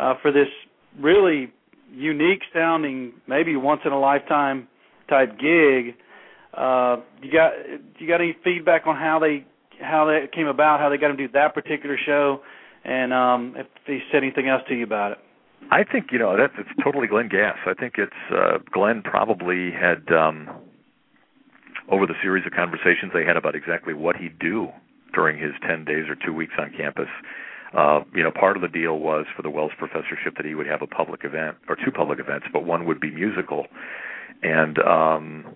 uh, for this really unique sounding, maybe once in a lifetime type gig. Uh, you got you got any feedback on how they how that came about, how they got him to do that particular show, and um, if he said anything else to you about it? I think, you know, that's, it's totally Glenn Gass. I think it's uh, Glenn probably had, um, over the series of conversations they had about exactly what he'd do during his ten days or two weeks on campus, uh, you know, part of the deal was for the Wells professorship that he would have a public event, or two public events, but one would be musical. And um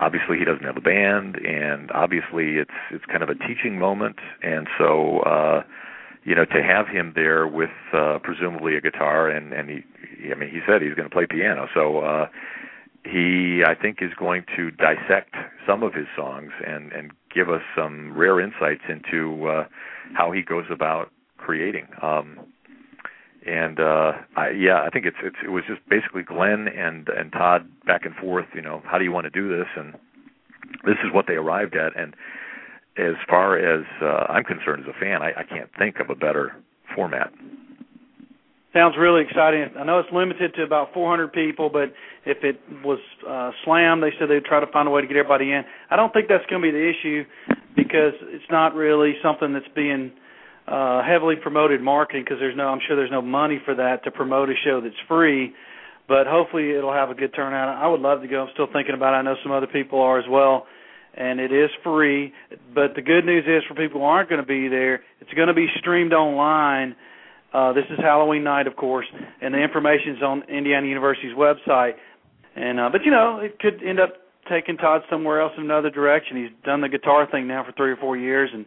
obviously, he doesn't have a band, and obviously, it's it's kind of a teaching moment. And so, uh, you know, to have him there with uh, presumably a guitar, and and he, he, I mean, he said he's going to play piano. So uh, he, I think, is going to dissect some of his songs and and give us some rare insights into uh, how he goes about creating. Um, And uh, I, yeah, I think it's, it's it was just basically Glenn and and Todd back and forth. You know, how do you want to do this? And this is what they arrived at. And as far as uh, I'm concerned, as a fan, I, I can't think of a better format. Sounds really exciting. I know it's limited to about four hundred people, but if it was uh, slammed, they said they'd try to find a way to get everybody in. I don't think that's going to be the issue because it's not really something that's being Uh, heavily promoted marketing, because there's no, I'm sure there's no money for that to promote a show that's free, but hopefully it'll have a good turnout. I would love to go. I'm still thinking about it. I know some other people are as well, and it is free, but the good news is for people who aren't going to be there, it's going to be streamed online. Uh, this is Halloween night, of course, and the information's on Indiana University's website. And uh, but, you know, it could end up taking Todd somewhere else in another direction. He's done the guitar thing now for three or four years, and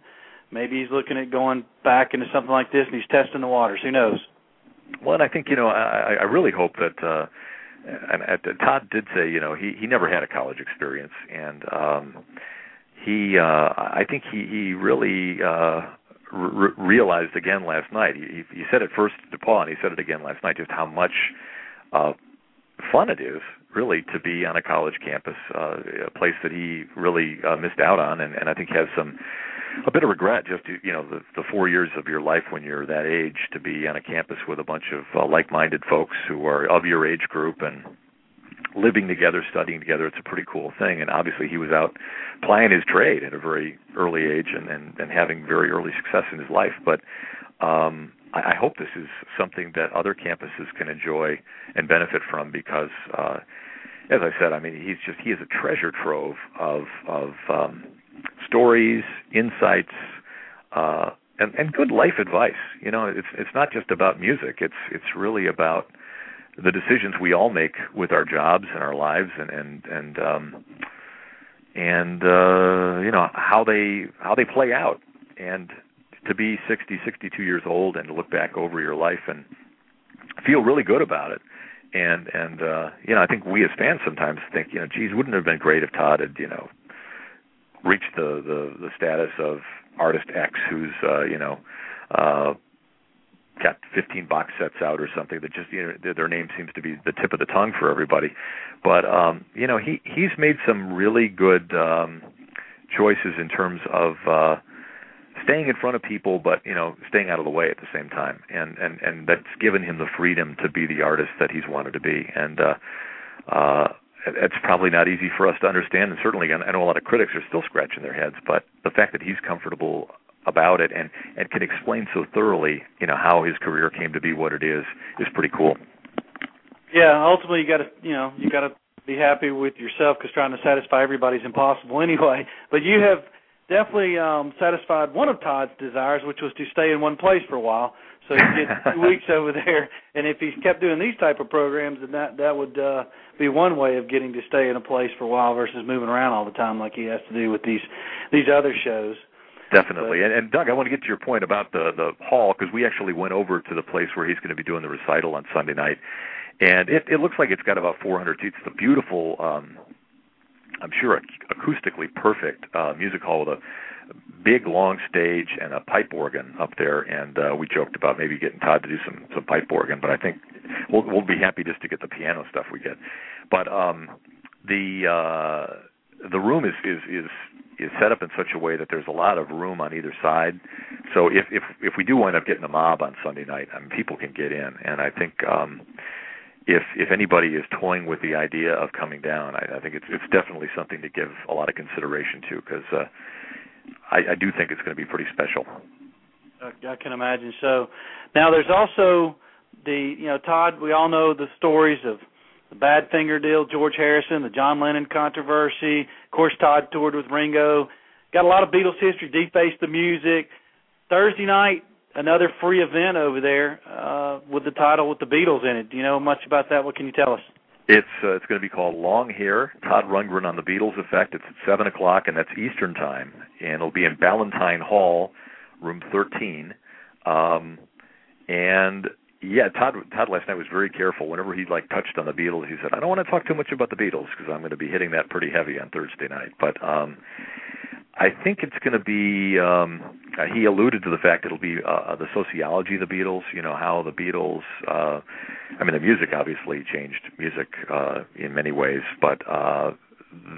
maybe he's looking at going back into something like this, and he's testing the waters. Who knows? Well, and I think, you know, I, I really hope that uh, and, and Todd did say, you know, he, he never had a college experience, and um, he uh, I think he, he really uh, re- realized again last night. He, he said it first to DePauw, and he said it again last night, just how much uh, fun it is, really, to be on a college campus, uh, a place that he really uh, missed out on, and, and I think has some a bit of regret, just, you know, the, the four years of your life when you're that age, to be on a campus with a bunch of uh, like-minded folks who are of your age group and living together, studying together. It's a pretty cool thing, and obviously he was out plying his trade at a very early age and, and, and having very early success in his life. But um, I, I hope this is something that other campuses can enjoy and benefit from, because, uh, as I said, I mean, he's just he is a treasure trove of of um, stories, insights, uh, and, and good life advice. You know, it's it's not just about music. It's it's really about the decisions we all make with our jobs and our lives, and and and um, and uh, you know, how they how they play out. And to be sixty, sixty-two years old and to look back over your life and feel really good about it. And and uh, you know, I think we as fans sometimes think, you know, geez, wouldn't it have been great if Todd had, you know, reached the, the, the status of artist X, who's, uh, you know, uh, got fifteen box sets out or something that just, you know, their name seems to be the tip of the tongue for everybody. But, um, you know, he, he's made some really good um, choices in terms of uh, staying in front of people, but, you know, staying out of the way at the same time. And, and, and that's given him the freedom to be the artist that he's wanted to be. And uh, uh, it's probably not easy for us to understand. And certainly I know a lot of critics are still scratching their heads, but the fact that he's comfortable about it and, and can explain so thoroughly, you know, how his career came to be what it is, is pretty cool. Yeah, ultimately you got to, you know, you got to be happy with yourself, because trying to satisfy everybody is impossible anyway. But you have definitely um, satisfied one of Todd's desires, which was to stay in one place for a while. So you get two weeks over there, and if he's kept doing these type of programs, then that that would uh, be one way of getting to stay in a place for a while versus moving around all the time like he has to do with these these other shows. Definitely. And, and, Doug, I want to get to your point about the, the hall, because we actually went over to the place where he's going to be doing the recital on Sunday night. And it, it looks like it's got about four hundred seats. It's a beautiful, um, I'm sure, acoustically perfect uh, music hall with a big, long stage and a pipe organ up there. And uh, we joked about maybe getting Todd to do some, some pipe organ, but I think we'll, we'll be happy just to get the piano stuff we get. But um, the uh, the room is is, is – is set up in such a way that there's a lot of room on either side. So if if, if we do wind up getting a mob on Sunday night, I mean, people can get in. And I think um, if if anybody is toying with the idea of coming down, I, I think it's it's definitely something to give a lot of consideration to, because uh, I, I do think it's going to be pretty special. I can imagine. So now there's also the, you know, Todd, we all know the stories of the Badfinger deal, George Harrison, the John Lennon controversy. Of course, Todd toured with Ringo. Got a lot of Beatles history, defaced the music. Thursday night, another free event over there uh, with the title With the Beatles in It. Do you know much about that? What can you tell us? It's uh, it's going to be called Long Hair, Todd Rundgren on the Beatles Effect. It's at seven o'clock, and that's Eastern Time. And it'll be in Ballantyne Hall, room thirteen. Um, and... Yeah, Todd Todd last night was very careful. Whenever he like touched on the Beatles, he said, I don't want to talk too much about the Beatles because I'm going to be hitting that pretty heavy on Thursday night. But um, I think it's going to be, um, he alluded to the fact it'll be uh, the sociology of the Beatles, you know, how the Beatles, uh, I mean, the music obviously changed music uh, in many ways, but uh,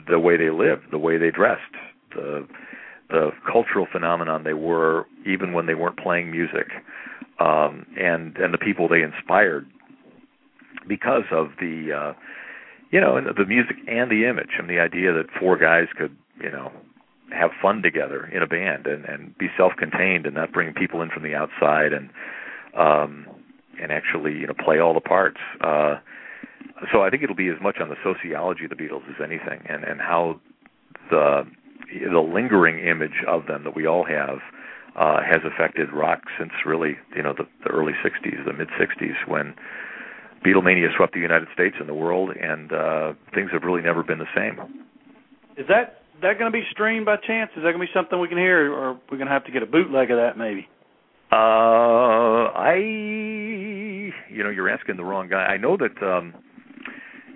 the way they lived, the way they dressed, the the cultural phenomenon they were even when they weren't playing music. Um, and, and the people they inspired because of the, uh, you know, the music and the image, and the idea that four guys could, you know, have fun together in a band and, and be self-contained and not bring people in from the outside and um, and actually, you know, play all the parts. Uh, so I think it'll be as much on the sociology of the Beatles as anything, and, and how the the lingering image of them that we all have Uh, has affected rock since really, you know, the, the early sixties, the mid-sixties, when Beatlemania swept the United States and the world, and uh, things have really never been the same. Is that that going to be streamed by chance? Is that going to be something we can hear, or we're going to have to get a bootleg of that maybe? Uh, I, you know, you're asking the wrong guy. I know that um,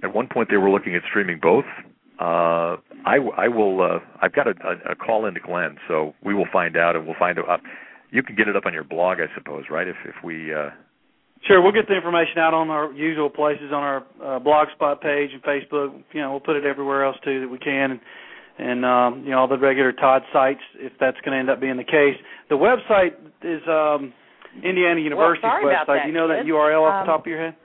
at one point they were looking at streaming both. Uh, I, I will. Uh, I've got a, a call into Glenn, so we will find out, and we'll find out. You can get it up on your blog, I suppose, right? If if we uh... sure, we'll get the information out on our usual places, on our uh, Blogspot page and Facebook. You know, we'll put it everywhere else too that we can, and, and um, you know, all the regular Todd sites, if that's going to end up being the case. The website is um, Indiana University's well, sorry website. About that, Do you know that U R L off um, the top of your head?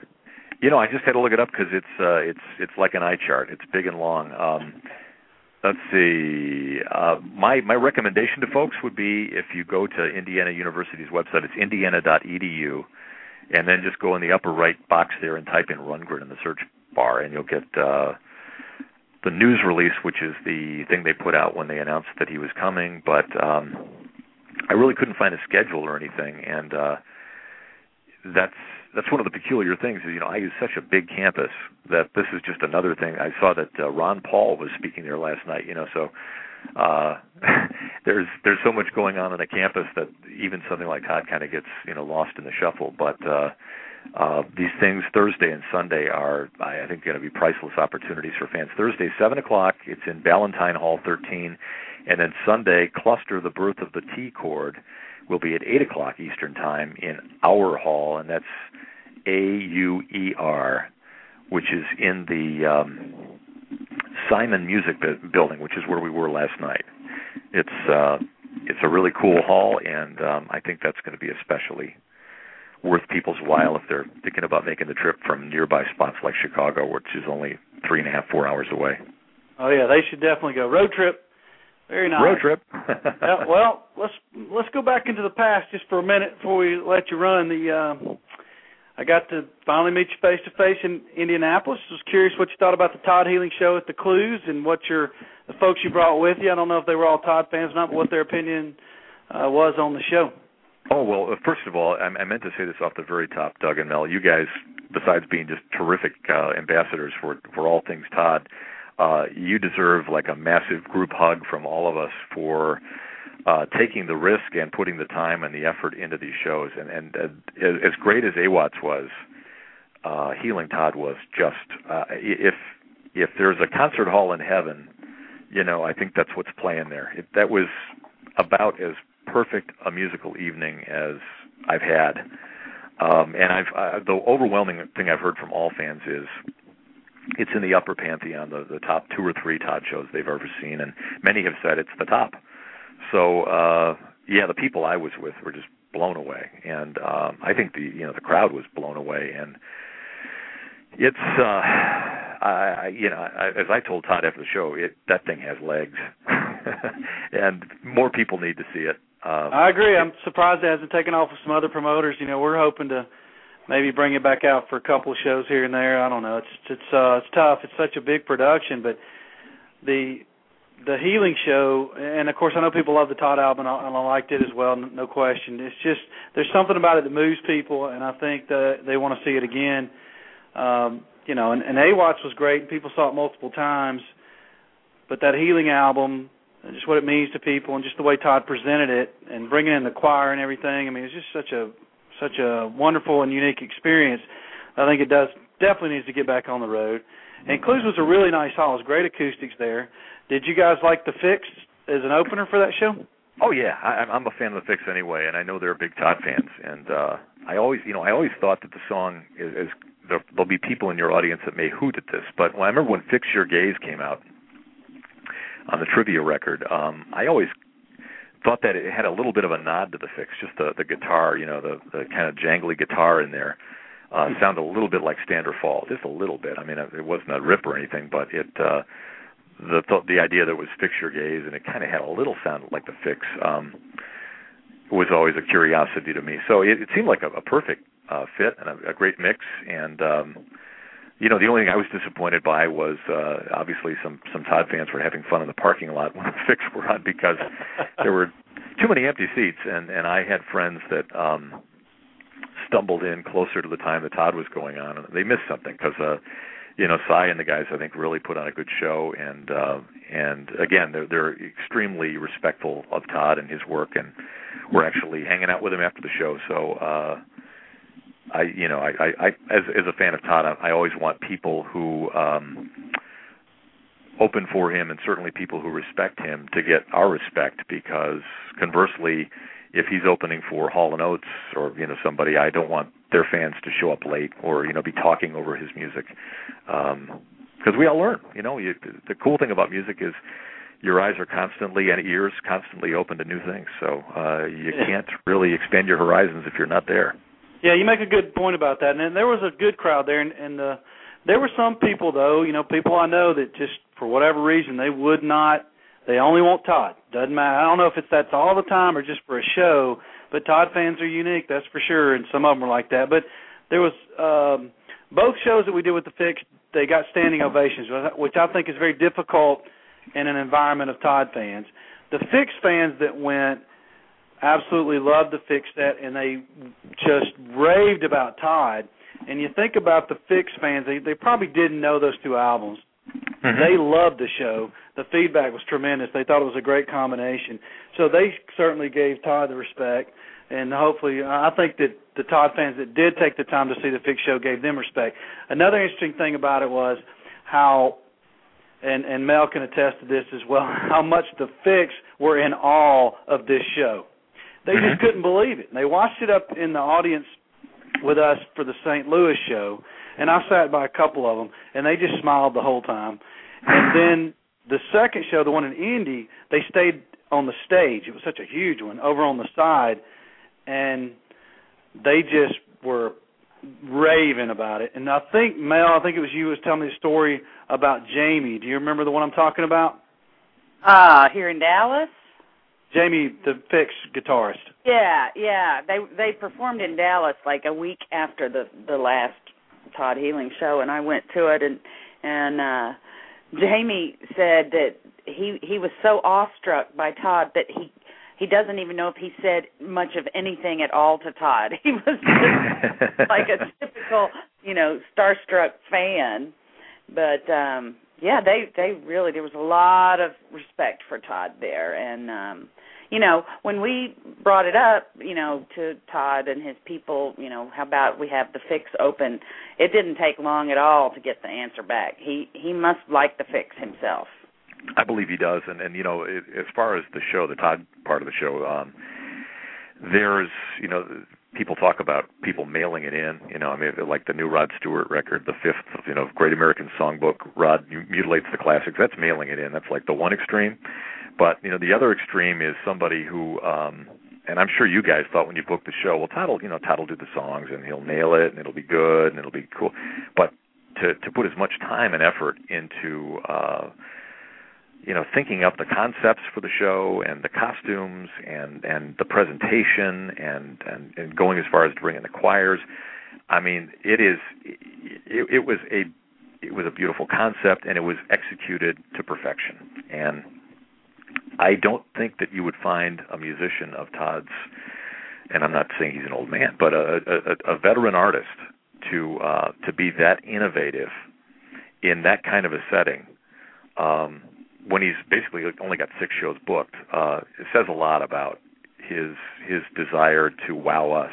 You know, I just had to look it up because it's uh, it's it's like an eye chart. It's big and long. Um, let's see. Uh, my my recommendation to folks would be if you go to Indiana University's website, it's indiana dot e d u, and then just go in the upper right box there and type in Rundgren in the search bar, and you'll get uh, the news release, which is the thing they put out when they announced that he was coming. But um, I really couldn't find a schedule or anything, and uh, that's. That's one of the peculiar things is, you know, I use such a big campus that this is just another thing. I saw that uh, Ron Paul was speaking there last night, you know, so uh, there's there's so much going on on a campus that even something like Todd kind of gets, you know, lost in the shuffle. But uh, uh, these things Thursday and Sunday are, I think, going to be priceless opportunities for fans. Thursday, seven o'clock, it's in Ballantyne Hall thirteen, and then Sunday, Cluster, the Birth of the T-Chord, will be at eight o'clock Eastern Time in Auer Hall, and that's A U E R, which is in the um, Simon Music B- Building, which is where we were last night. It's uh, it's a really cool hall, and um, I think that's going to be especially worth people's while if they're thinking about making the trip from nearby spots like Chicago, which is only three and a half, four hours away. Oh, yeah, they should definitely go. Road trip. Very nice. Road trip. uh, well, let's let's go back into the past just for a minute before we let you run. The uh, I got to finally meet you face-to-face in Indianapolis. I was curious what you thought about the Todd Healing Show at the Clues and what your the folks you brought with you. I don't know if they were all Todd fans or not, but what their opinion uh, was on the show. Oh, well, first of all, I meant to say this off the very top, Doug and Mel. You guys, besides being just terrific uh, ambassadors for, for all things Todd, uh, you deserve like a massive group hug from all of us for uh, taking the risk and putting the time and the effort into these shows. And, and uh, as great as AWATS was, uh, Healing Todd was just, uh, if if there's a concert hall in heaven, you know, I think that's what's playing there. It, that was about as perfect a musical evening as I've had, um, and I've uh, the overwhelming thing I've heard from all fans is it's in the upper pantheon, the, the top two or three Todd shows they've ever seen, and many have said it's the top. So uh, yeah, the people I was with were just blown away, and um, I think the you know the crowd was blown away, and it's uh, I, I you know I, as I told Todd after the show, it that thing has legs, and more people need to see it. Um, I agree. I'm surprised it hasn't taken off with some other promoters. You know, we're hoping to maybe bring it back out for a couple of shows here and there. I don't know. It's it's uh, it's tough. It's such a big production, but the the Healing Show, and of course I know people love the Todd album, and I, and I liked it as well, no question. It's just there's something about it that moves people, and I think that they want to see it again. Um, you know, and, and AWATS was great, and people saw it multiple times, but that Healing album, and just what it means to people, and just the way Todd presented it, and bringing in the choir and everything. I mean, it's just such a such a wonderful and unique experience. I think it does definitely needs to get back on the road. And Clues was a really nice hall. It was great acoustics there. Did you guys like The Fixx as an opener for that show? Oh yeah, I, I'm a fan of The Fixx anyway, and I know they're big Todd fans. And uh, I always, you know, I always thought that the song is, is there, there'll be people in your audience that may hoot at this. But well, I remember when Fix Your Gaze came out on the trivia record, um, I always thought that it had a little bit of a nod to The Fixx, just the, the guitar, you know, the, the kind of jangly guitar in there. Uh, sounded a little bit like Stand or Fall, just a little bit. I mean, it wasn't a rip or anything, but it uh, the the idea that it was Fix Your Gaze, and it kind of had a little sound like The Fixx, um, was always a curiosity to me. So it, it seemed like a, a perfect uh, fit and a, a great mix, and um you know, the only thing I was disappointed by was uh, obviously some, some Todd fans were having fun in the parking lot when The Fixx were on because there were too many empty seats, and, and I had friends that um, stumbled in closer to the time that Todd was going on, and they missed something because, uh, you know, Cy and the guys, I think, really put on a good show, and, uh, and again, they're, they're extremely respectful of Todd and his work, and we're actually hanging out with him after the show, so... Uh, I, you know, I, I, I as, as a fan of Todd, I, I always want people who um, open for him, and certainly people who respect him, to get our respect. Because conversely, if he's opening for Hall and Oates or you know somebody, I don't want their fans to show up late or you know be talking over his music. Um, because we all learn. You know, you, the cool thing about music is your eyes are constantly and ears constantly open to new things. So uh, you can't really expand your horizons if you're not there. Yeah, you make a good point about that, and there was a good crowd there, and, and uh, there were some people, though, you know, people I know that just for whatever reason they would not, they only want Todd. Doesn't matter. I don't know if it's that's all the time or just for a show, but Todd fans are unique, that's for sure, and some of them were like that. But there was um, both shows that we did with The Fixx, they got standing ovations, which I think is very difficult in an environment of Todd fans. The Fixx fans that went absolutely loved The Fixx set, and they just raved about Todd. And you think about The Fixx fans, they, they probably didn't know those two albums. Mm-hmm. They loved the show. The feedback was tremendous. They thought it was a great combination. So they certainly gave Todd the respect, and hopefully I think that the Todd fans that did take the time to see The Fixx show gave them respect. Another interesting thing about it was how, and, and Mel can attest to this as well, how much The Fixx were in awe of this show. They just couldn't believe it. And they watched it up in the audience with us for the Saint Louis show, and I sat by a couple of them, and they just smiled the whole time. And then the second show, the one in Indy, they stayed on the stage. It was such a huge one, over on the side, and they just were raving about it. And I think, Mel, I think it was you who was telling me the story about Jamie. Do you remember the one I'm talking about? Uh, here in Dallas? Jamie, the Fixx guitarist. Yeah, yeah. They they performed in Dallas like a week after the, the last Todd Healing show, and I went to it, and and uh, Jamie said that he he was so awestruck by Todd that he, he doesn't even know if he said much of anything at all to Todd. He was just like a typical, you know, starstruck fan. But, um, yeah, they, they really, there was a lot of respect for Todd there. And, um, you know, when we brought it up, you know, to Todd and his people, you know, how about we have the Fixx open, it didn't take long at all to get the answer back. He he must like the Fixx himself. I believe he does. And, and you know, it, as far as the show, the Todd part of the show, um, there's, you know, people talk about people mailing it in, you know, I mean, like the new Rod Stewart record, the fifth, you know, Great American Songbook, Rod Mutilates the Classics, that's mailing it in. That's like the one extreme. But, you know, the other extreme is somebody who, um, and I'm sure you guys thought when you booked the show, well, Todd will, you know, Todd will do the songs and he'll nail it and it'll be good and it'll be cool. But to, to put as much time and effort into, uh, you know, thinking up the concepts for the show and the costumes and, and the presentation and, and, and going as far as to bring in the choirs. I mean, it is it, it was a it was a beautiful concept, and it was executed to perfection. And I don't think that you would find a musician of Todd's, and I'm not saying he's an old man, but a, a, a veteran artist to uh, to be that innovative in that kind of a setting. Um, when he's basically only got six shows booked, uh, it says a lot about his his desire to wow us.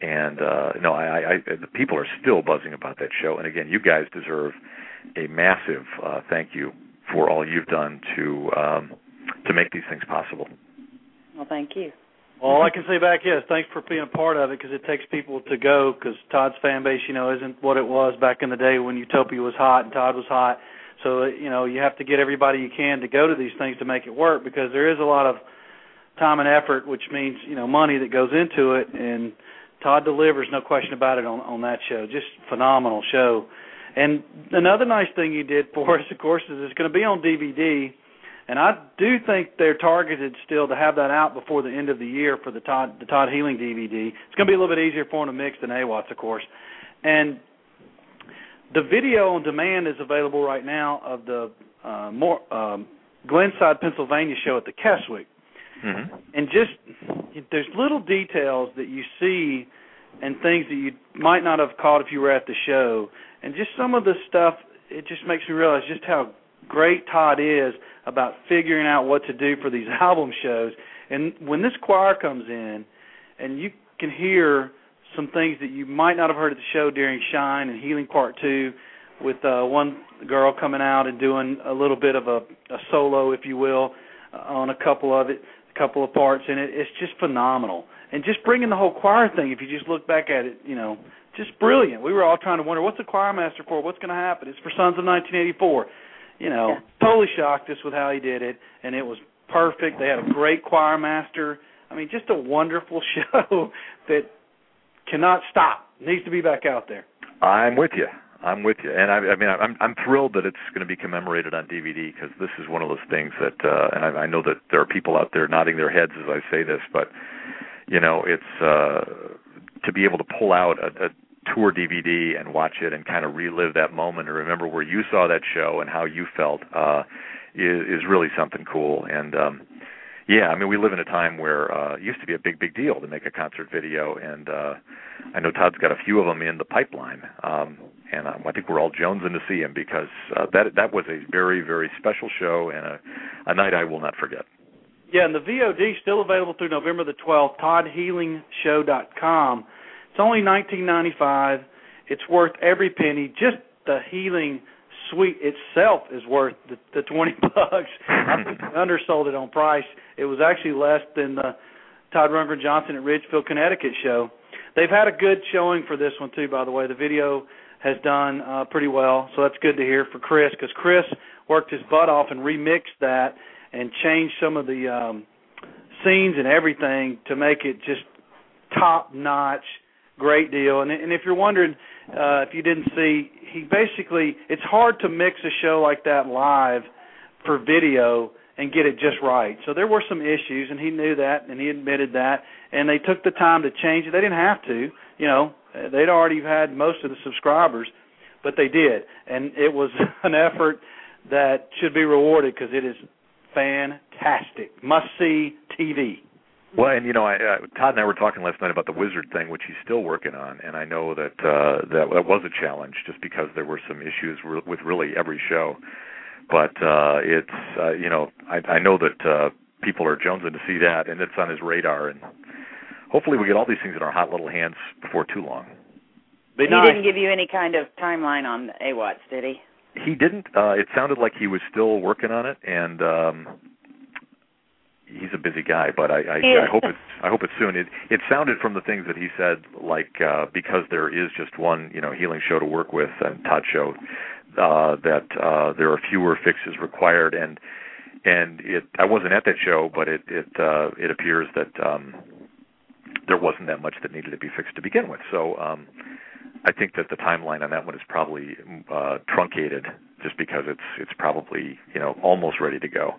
And, uh, no, I, I, the people are still buzzing about that show. And, again, you guys deserve a massive uh, thank you for all you've done to um, to make these things possible. Well, thank you. Well, all I can say back is thanks for being a part of it, because it takes people to go, because Todd's fan base, you know, isn't what it was back in the day when Utopia was hot and Todd was hot. So, you know, you have to get everybody you can to go to these things to make it work, because there is a lot of time and effort, which means, you know, money that goes into it. And Todd delivers, no question about it, on, on that show. Just phenomenal show. And another nice thing you did for us, of course, is it's going to be on D V D. And I do think they're targeted still to have that out before the end of the year for the Todd, the Todd Healing D V D. It's going to be a little bit easier for them to mix than AWATS, of course. And the video on demand is available right now of the uh, more, um, Glenside, Pennsylvania show at the Keswick. Mm-hmm. And just there's little details that you see and things that you might not have caught if you were at the show. And just some of the stuff, it just makes me realize just how great Todd is about figuring out what to do for these album shows. And when this choir comes in and you can hear some things that you might not have heard at the show during Shine and Healing Part two, with uh, one girl coming out and doing a little bit of a, a solo, if you will, uh, on a couple of it, a couple of parts in it. It's just phenomenal. And just bringing the whole choir thing, if you just look back at it, you know, just brilliant. We were all trying to wonder, what's a choir master for? What's going to happen? It's for Sons of nineteen eighty-four. You know, yeah. Totally shocked us with how he did it, and it was perfect. They had a great choir master. I mean, just a wonderful show that cannot stop. Needs to be back out there. I'm with you. I'm with you. And I, I mean, I'm I'm thrilled that it's going to be commemorated on D V D, because this is one of those things that, uh, and I, I know that there are people out there nodding their heads as I say this, but you know, it's uh, to be able to pull out a, a tour D V D and watch it and kind of relive that moment and remember where you saw that show and how you felt uh, is, is really something cool. And um, yeah, I mean, we live in a time where uh, it used to be a big, big deal to make a concert video, and uh, I know Todd's got a few of them in the pipeline, um, and um, I think we're all jonesing to see him, because uh, that that was a very, very special show and a, a night I will not forget. Yeah, and the V O D is still available through November the twelfth, Todd Healing Show dot com. It's only nineteen ninety-five dollars. It's worth every penny. Just the healing suite itself is worth the, the twenty bucks. I think they undersold it on price. It was actually less than the Todd Rundgren/Johnson at Ridgefield, Connecticut show. They've had a good showing for this one, too, by the way. The video has done uh, pretty well, so that's good to hear for Chris, because Chris worked his butt off and remixed that and changed some of the um, scenes and everything to make it just top-notch, great deal. And, and if you're wondering uh, if you didn't see, he basically, it's hard to mix a show like that live for video and get it just right. So there were some issues, and he knew that, and he admitted that, and they took the time to change it. They didn't have to. You know, they'd already had most of the subscribers, but they did. And it was an effort that should be rewarded because it is fantastic. Must-see T V. Well, and, you know, I, uh, Todd and I were talking last night about the Wizard thing, which he's still working on, and I know that uh, that, that was a challenge just because there were some issues re- with really every show. But uh, it's, uh, you know, I, I know that uh, people are jonesing to see that, and it's on his radar. And hopefully we get all these things in our hot little hands before too long. He nice. didn't give you any kind of timeline on AWATS, did he? He didn't. Uh, it sounded like he was still working on it, and um, he's a busy guy. But I, I, I hope it's I hope it's soon. It it sounded from the things that he said, like uh, because there is just one, you know, healing show to work with, and Todd show. Uh, that uh, there are fewer fixes required, and and it. I wasn't at that show, but it it uh, it appears that um, there wasn't that much that needed to be fixed to begin with. So um, I think that the timeline on that one is probably uh, truncated, just because it's it's probably you know almost ready to go.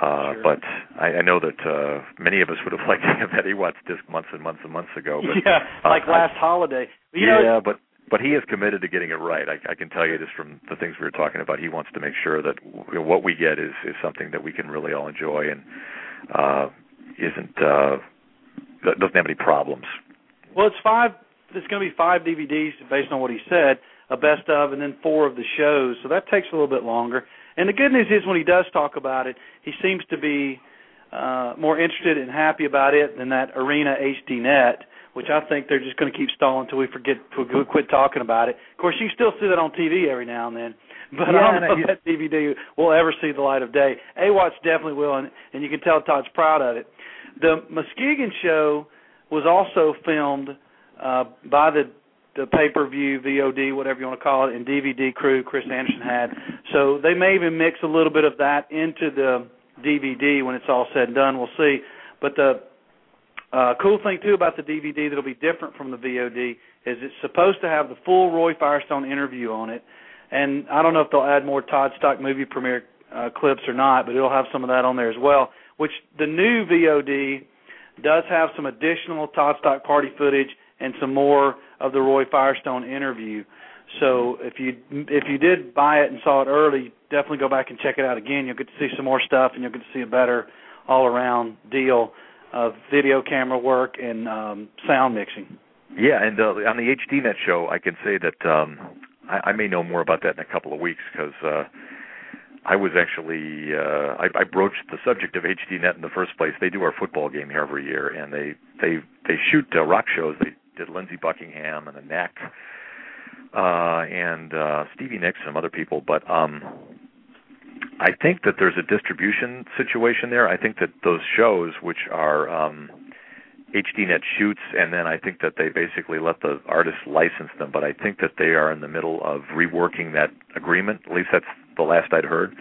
Uh, sure. But I, I know that uh, many of us would have liked to have that AWATS disc months and months and months ago. But, yeah, like uh, last I, holiday. You yeah, know, but. But he is committed to getting it right. I, I can tell you just from the things we were talking about. He wants to make sure that w- what we get is, is something that we can really all enjoy and uh, isn't uh, doesn't have any problems. Well, it's five. It's going to be five D V Ds based on what he said, a best of, and then four of the shows. So that takes a little bit longer. And the good news is when he does talk about it, he seems to be uh, more interested and happy about it than that Arena H D Net. Which I think they're just going to keep stalling until we forget to quit talking about it. Of course, you can still see that on T V every now and then, but yeah, I don't know if that D V D will ever see the light of day. AWATS definitely will, and, and you can tell Todd's proud of it. The Muskegon show was also filmed uh, by the, the pay-per-view, V O D, whatever you want to call it, and D V D crew Chris Anderson had. So they may even mix a little bit of that into the D V D when it's all said and done. We'll see. But the Uh, cool thing, too, about the D V D that'll be different from the V O D is it's supposed to have the full Roy Firestone interview on it. And I don't know if they'll add more Todd Stock movie premiere uh, clips or not, but it'll have some of that on there as well, which the new V O D does have some additional Todd Stock party footage and some more of the Roy Firestone interview. So if you if you did buy it and saw it early, definitely go back and check it out again. You'll get to see some more stuff, and you'll get to see a better all-around deal of video camera work and um, sound mixing. Yeah, and uh, on the H D Net show, I can say that um, I, I may know more about that in a couple of weeks because uh, I was actually, uh, I, I broached the subject of H D Net in the first place. They do our football game here every year, and they, they, they shoot uh, rock shows. They did Lindsey Buckingham and the Knack uh, and uh, Stevie Nicks and other people, but um, I think that there's a distribution situation there. I think that those shows, which are um, H D Net shoots, and then I think that they basically let the artists license them, but I think that they are in the middle of reworking that agreement. At least that's the last I'd heard.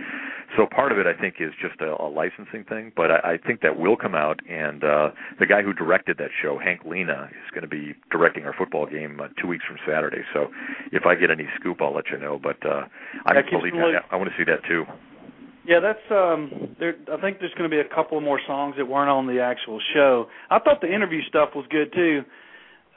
So part of it, I think, is just a, a licensing thing, but I, I think that will come out, and uh, the guy who directed that show, Hank Lena, is going to be directing our football game uh, two weeks from Saturday. So if I get any scoop, I'll let you know, but uh, I believe I, I want to see that too. Yeah, that's. Um, there, I think there's going to be a couple more songs that weren't on the actual show. I thought the interview stuff was good too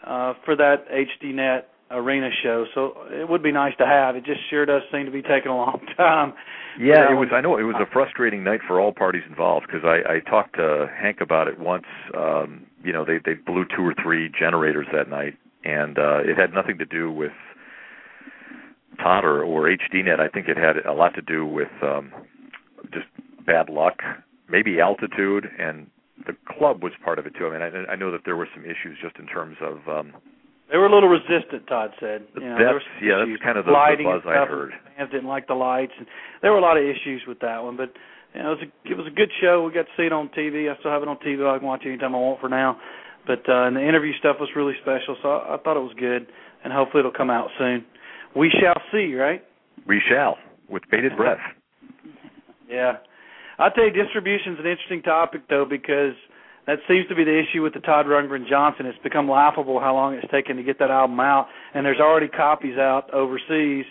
uh, for that H D Net Arena show. So it would be nice to have. It just sure does seem to be taking a long time. Yeah, but, um, it was. I know it was a frustrating night for all parties involved because I, I talked to Hank about it once. Um, you know, they they blew two or three generators that night, and uh, it had nothing to do with Todd or, or H D Net. I think it had a lot to do with. Um, just bad luck, maybe altitude, and the club was part of it, too. I mean, I, I know that there were some issues just in terms of... Um, they were a little resistant, Todd said. You know, that's, yeah, that's kind of the, the buzz I heard. Fans didn't like the lights. And there were a lot of issues with that one, but you know, it was a, it was a good show. We got to see it on T V. I still have it on T V. I can watch it anytime I want for now. But uh, and the interview stuff was really special, so I, I thought it was good, and hopefully it'll come out soon. We shall see, right? We shall, with bated breath. Yeah. I'll tell you, distribution's an interesting topic, though, because that seems to be the issue with the Todd Rundgren/Johnson. It's become laughable how long it's taken to get that album out, and there's already copies out overseas.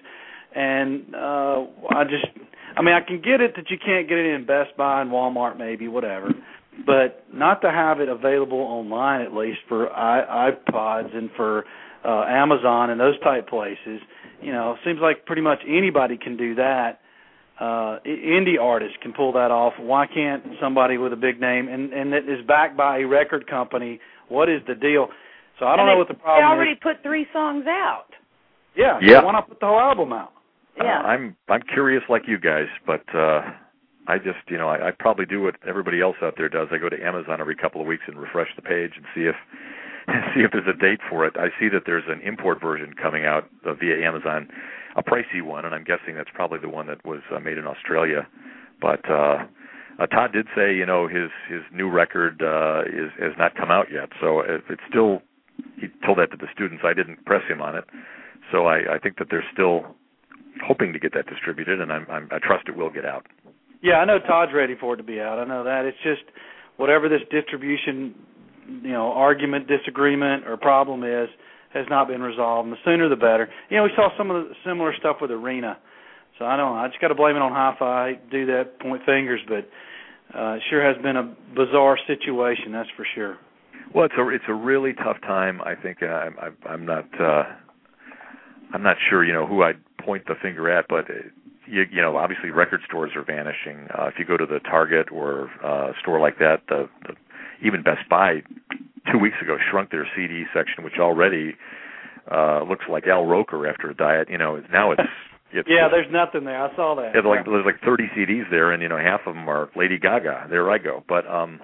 And uh, I just, I mean, I can get it that you can't get it in Best Buy and Walmart maybe, whatever, but not to have it available online at least for i iPods and for uh, Amazon and those type places. You know, it seems like pretty much anybody can do that. Uh, indie artists can pull that off. Why can't somebody with a big name and, and that is backed by a record company? What is the deal? So I don't they, know what the problem is. They already is. put three songs out. Yeah, yeah. So why not put the whole album out? Yeah. Uh, I'm I'm curious like you guys, but uh, I just, you know, I, I probably do what everybody else out there does. I go to Amazon every couple of weeks and refresh the page and see if see if there's a date for it. I see that there's an import version coming out uh, via Amazon, a pricey one, and I'm guessing that's probably the one that was uh, made in Australia. But uh, uh, Todd did say, you know, his his new record uh, is has not come out yet, so it, it's still. He told that to the students. I didn't press him on it, so I, I think that they're still hoping to get that distributed, and I'm, I'm, I trust it will get out. Yeah, I know Todd's ready for it to be out. I know that. It's just whatever this distribution, you know, argument, disagreement, or problem is, has not been resolved, and the sooner the better. You know, we saw some of the similar stuff with Arena, so I don't know. I just got to blame it on Hi-Fi. I do that, point fingers, but uh, it sure has been a bizarre situation, that's for sure. Well, it's a, it's a really tough time, I think. I, I, I'm not... Uh... I'm not sure, you know, who I'd point the finger at, but, you, you know, obviously record stores are vanishing. Uh, if you go to the Target or uh, store like that, the, the, even Best Buy two weeks ago shrunk their C D section, which already uh, looks like Al Roker after a diet. You know, now it's... it's yeah, there's nothing there. I saw that. It's like, there's like thirty C Ds there, and, you know, half of them are Lady Gaga. There I go. But um,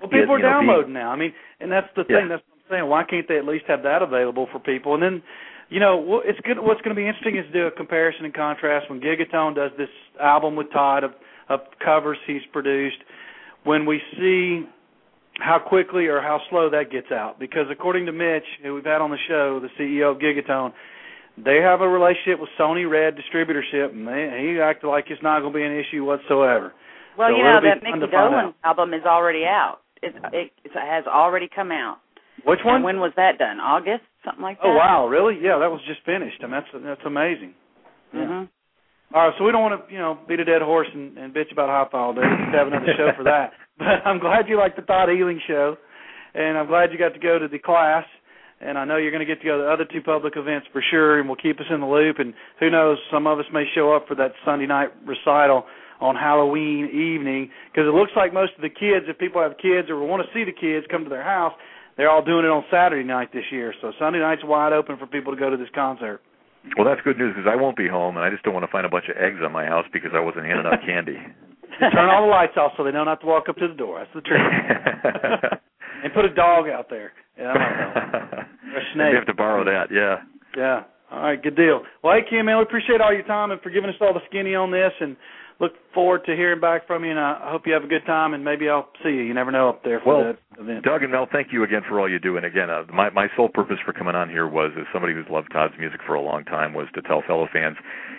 Well, people it, are downloading know, the, now. I mean, and that's the thing. Yeah. That's what I'm saying. Why can't they at least have that available for people? And then... You know, it's good, what's going to be interesting is to do a comparison and contrast. When Gigatone does this album with Todd of, of covers he's produced, when we see how quickly or how slow that gets out. Because according to Mitch, who we've had on the show, the C E O of Gigatone, they have a relationship with Sony Red Distributorship, and they, he acted like it's not going to be an issue whatsoever. Well, so you know, that Mickey Dolan album is already out. It, it, it has already come out. Which one? And when was that done? August? Something like that. Oh, wow, really? Yeah, that was just finished. I mean, that's that's amazing. Yeah. Mm-hmm. All right, so we don't want to, you know, beat a dead horse and, and bitch about Hi-Fi all day. We just have another show for that. But I'm glad you liked the Todd Healing Show, and I'm glad you got to go to the class, and I know you're going to get to go to the other two public events for sure, and we'll keep us in the loop, and who knows, some of us may show up for that Sunday night recital on Halloween evening, because it looks like most of the kids, if people have kids or want to see the kids come to their house, they're all doing it on Saturday night this year, so Sunday night's wide open for people to go to this concert. Well, that's good news because I won't be home, and I just don't want to find a bunch of eggs on my house because I wasn't handing out candy. Turn all the lights off so they know not to walk up to the door. That's the truth. And put a dog out there. Yeah, I don't know. Or a snake. You have to borrow that, yeah. Yeah. All right, good deal. Well, hey, Kim, man, we appreciate all your time and for giving us all the skinny on this, and look forward to hearing back from you, and I hope you have a good time, and maybe I'll see you. You never know up there for well, that event. Doug and Mel, thank you again for all you do. And, again, uh, my, my sole purpose for coming on here was, as somebody who's loved Todd's music for a long time, was to tell fellow fans,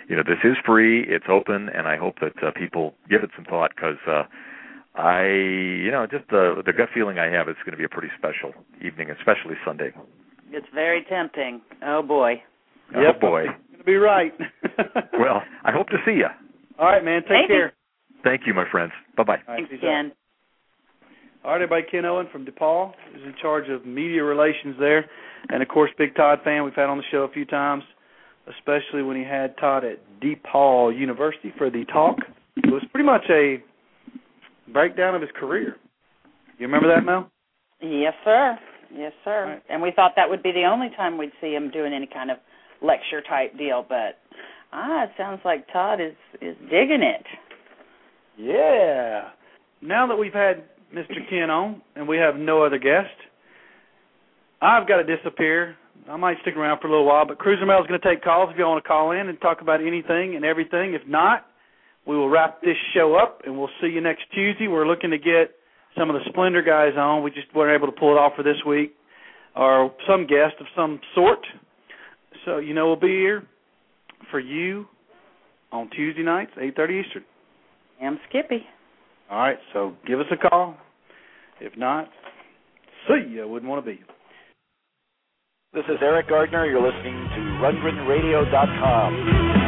you know, this is free, it's open, and I hope that uh, people give it some thought because uh, I, you know, just the, the gut feeling I have it's going to be a pretty special evening, especially Sunday. It's very tempting. Oh, boy. Oh, yep, boy. You're going to be right. Well, I hope to see you. All right, man. Take Maybe. care. Thank you, my friends. Bye-bye. All right, thanks, Ken. All right, everybody. Ken Owen from DePauw is in charge of media relations there. And, of course, big Todd fan we've had on the show a few times, especially when he had Todd at DePauw University for the talk. It was pretty much a breakdown of his career. You remember that, Mel? Yes, sir. Yes, sir. Right. And we thought that would be the only time we'd see him doing any kind of lecture-type deal, but... Ah, it sounds like Todd is, is digging it. Yeah. Now that we've had Mister Ken on and we have no other guest, I've got to disappear. I might stick around for a little while, but Cruiser Mail is going to take calls if you want to call in and talk about anything and everything. If not, we will wrap this show up, and we'll see you next Tuesday. We're looking to get some of the Splendor guys on. We just weren't able to pull it off for this week, or some guest of some sort. So, you know, we'll be here for you on Tuesday nights, eight thirty Eastern. I'm Skippy. All right, so give us a call. If not, see ya. Wouldn't want to be. This is Eric Gardner. You're listening to Rundgren Radio dot com.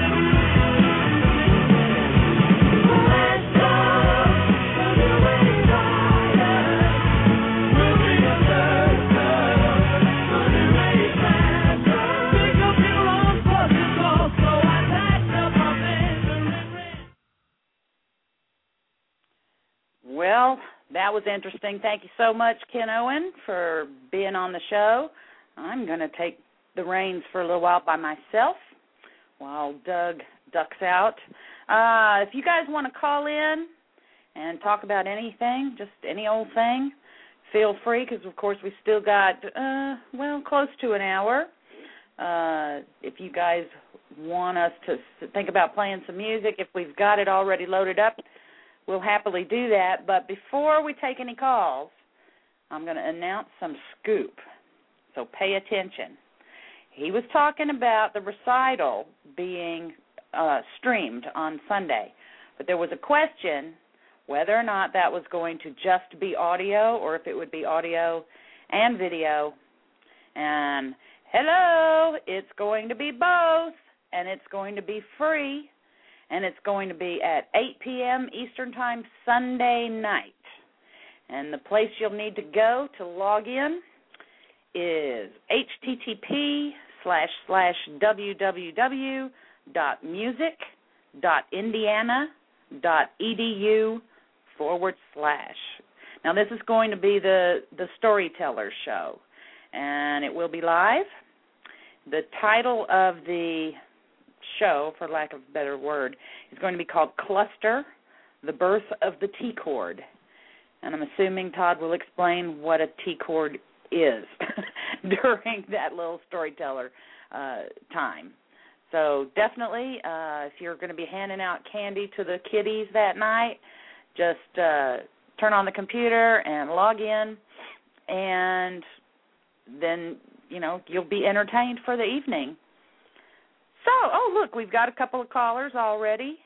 Well, that was interesting. Thank you so much, Ken Owen, for being on the show. I'm going to take the reins for a little while by myself while Doug ducks out. Uh, if you guys want to call in and talk about anything, just any old thing, feel free, because, of course, we still got, uh, well, close to an hour. Uh, if you guys want us to think about playing some music, if we've got it already loaded up, we'll happily do that, but before we take any calls, I'm going to announce some scoop, so pay attention. He was talking about the recital being uh, streamed on Sunday, but there was a question whether or not that was going to just be audio or if it would be audio and video, and hello, it's going to be both, and it's going to be free. And it's going to be at eight p.m. Eastern Time Sunday night. And the place you'll need to go to log in is http slash slash www.music.indiana.edu forward slash. Now, this is going to be the, the Storyteller Show, and it will be live. The title of the show, for lack of a better word, is going to be called Cluster, the Birth of the T-Chord. And I'm assuming Todd will explain what a T-Chord is during that little storyteller uh, time. So definitely, uh, if you're going to be handing out candy to the kiddies that night, just uh, turn on the computer and log in, and then, you know, you'll be entertained for the evening. So, oh, look, we've got a couple of callers already.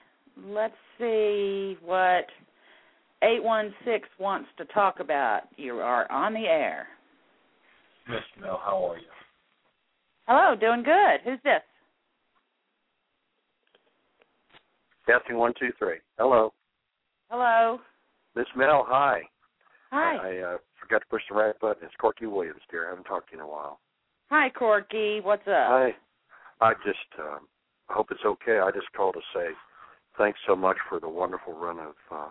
Let's see what eight one six wants to talk about. You are on the air. Miss Mel, how are you? Hello, doing good. Who's this? Testing one, two, three. Hello. Hello. Miss Mel, hi. Hi. I, I uh, forgot to push the right button. It's Corky Williams, dear. I haven't talked to you in a while. Hi, Corky. What's up? Hi. I just uh, hope it's okay. I just called to say thanks so much for the wonderful run of uh,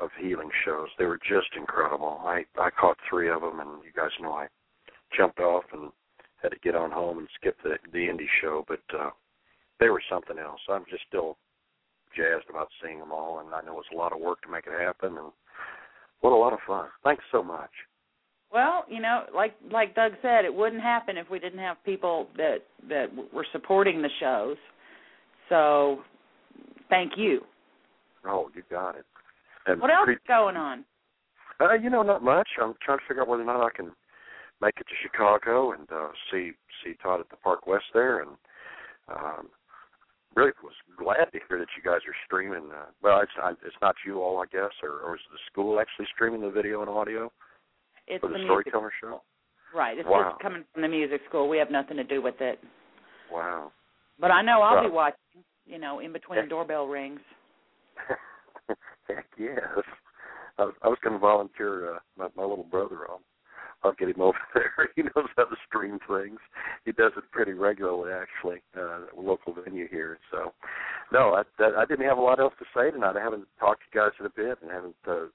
of healing shows. They were just incredible. I, I caught three of them, and you guys know I jumped off and had to get on home and skip the, the indie show, but uh, they were something else. I'm just still jazzed about seeing them all, and I know it's a lot of work to make it happen, and what a lot of fun. Thanks so much. Well, you know, like like Doug said, it wouldn't happen if we didn't have people that, that were supporting the shows. So, thank you. Oh, you got it. And what else pre- is going on? Uh, you know, not much. I'm trying to figure out whether or not I can make it to Chicago and uh, see see Todd at the Park West there. And um, really was glad to hear that you guys are streaming. Uh, well, it's not, it's not you all, I guess, or, or is the school actually streaming the video and audio? It's for the, the Storyteller Show? Right. It's wow. just coming from the music school. We have nothing to do with it. Wow. But I know I'll well, be watching, you know, in between heck, doorbell rings. Heck, yes. I was, I was going to volunteer uh, my, my little brother on. I'll get him over there. He knows how to stream things. He does it pretty regularly, actually, uh, at a local venue here. So, no, I, that, I didn't have a lot else to say tonight. I haven't talked to you guys in a bit and haven't uh,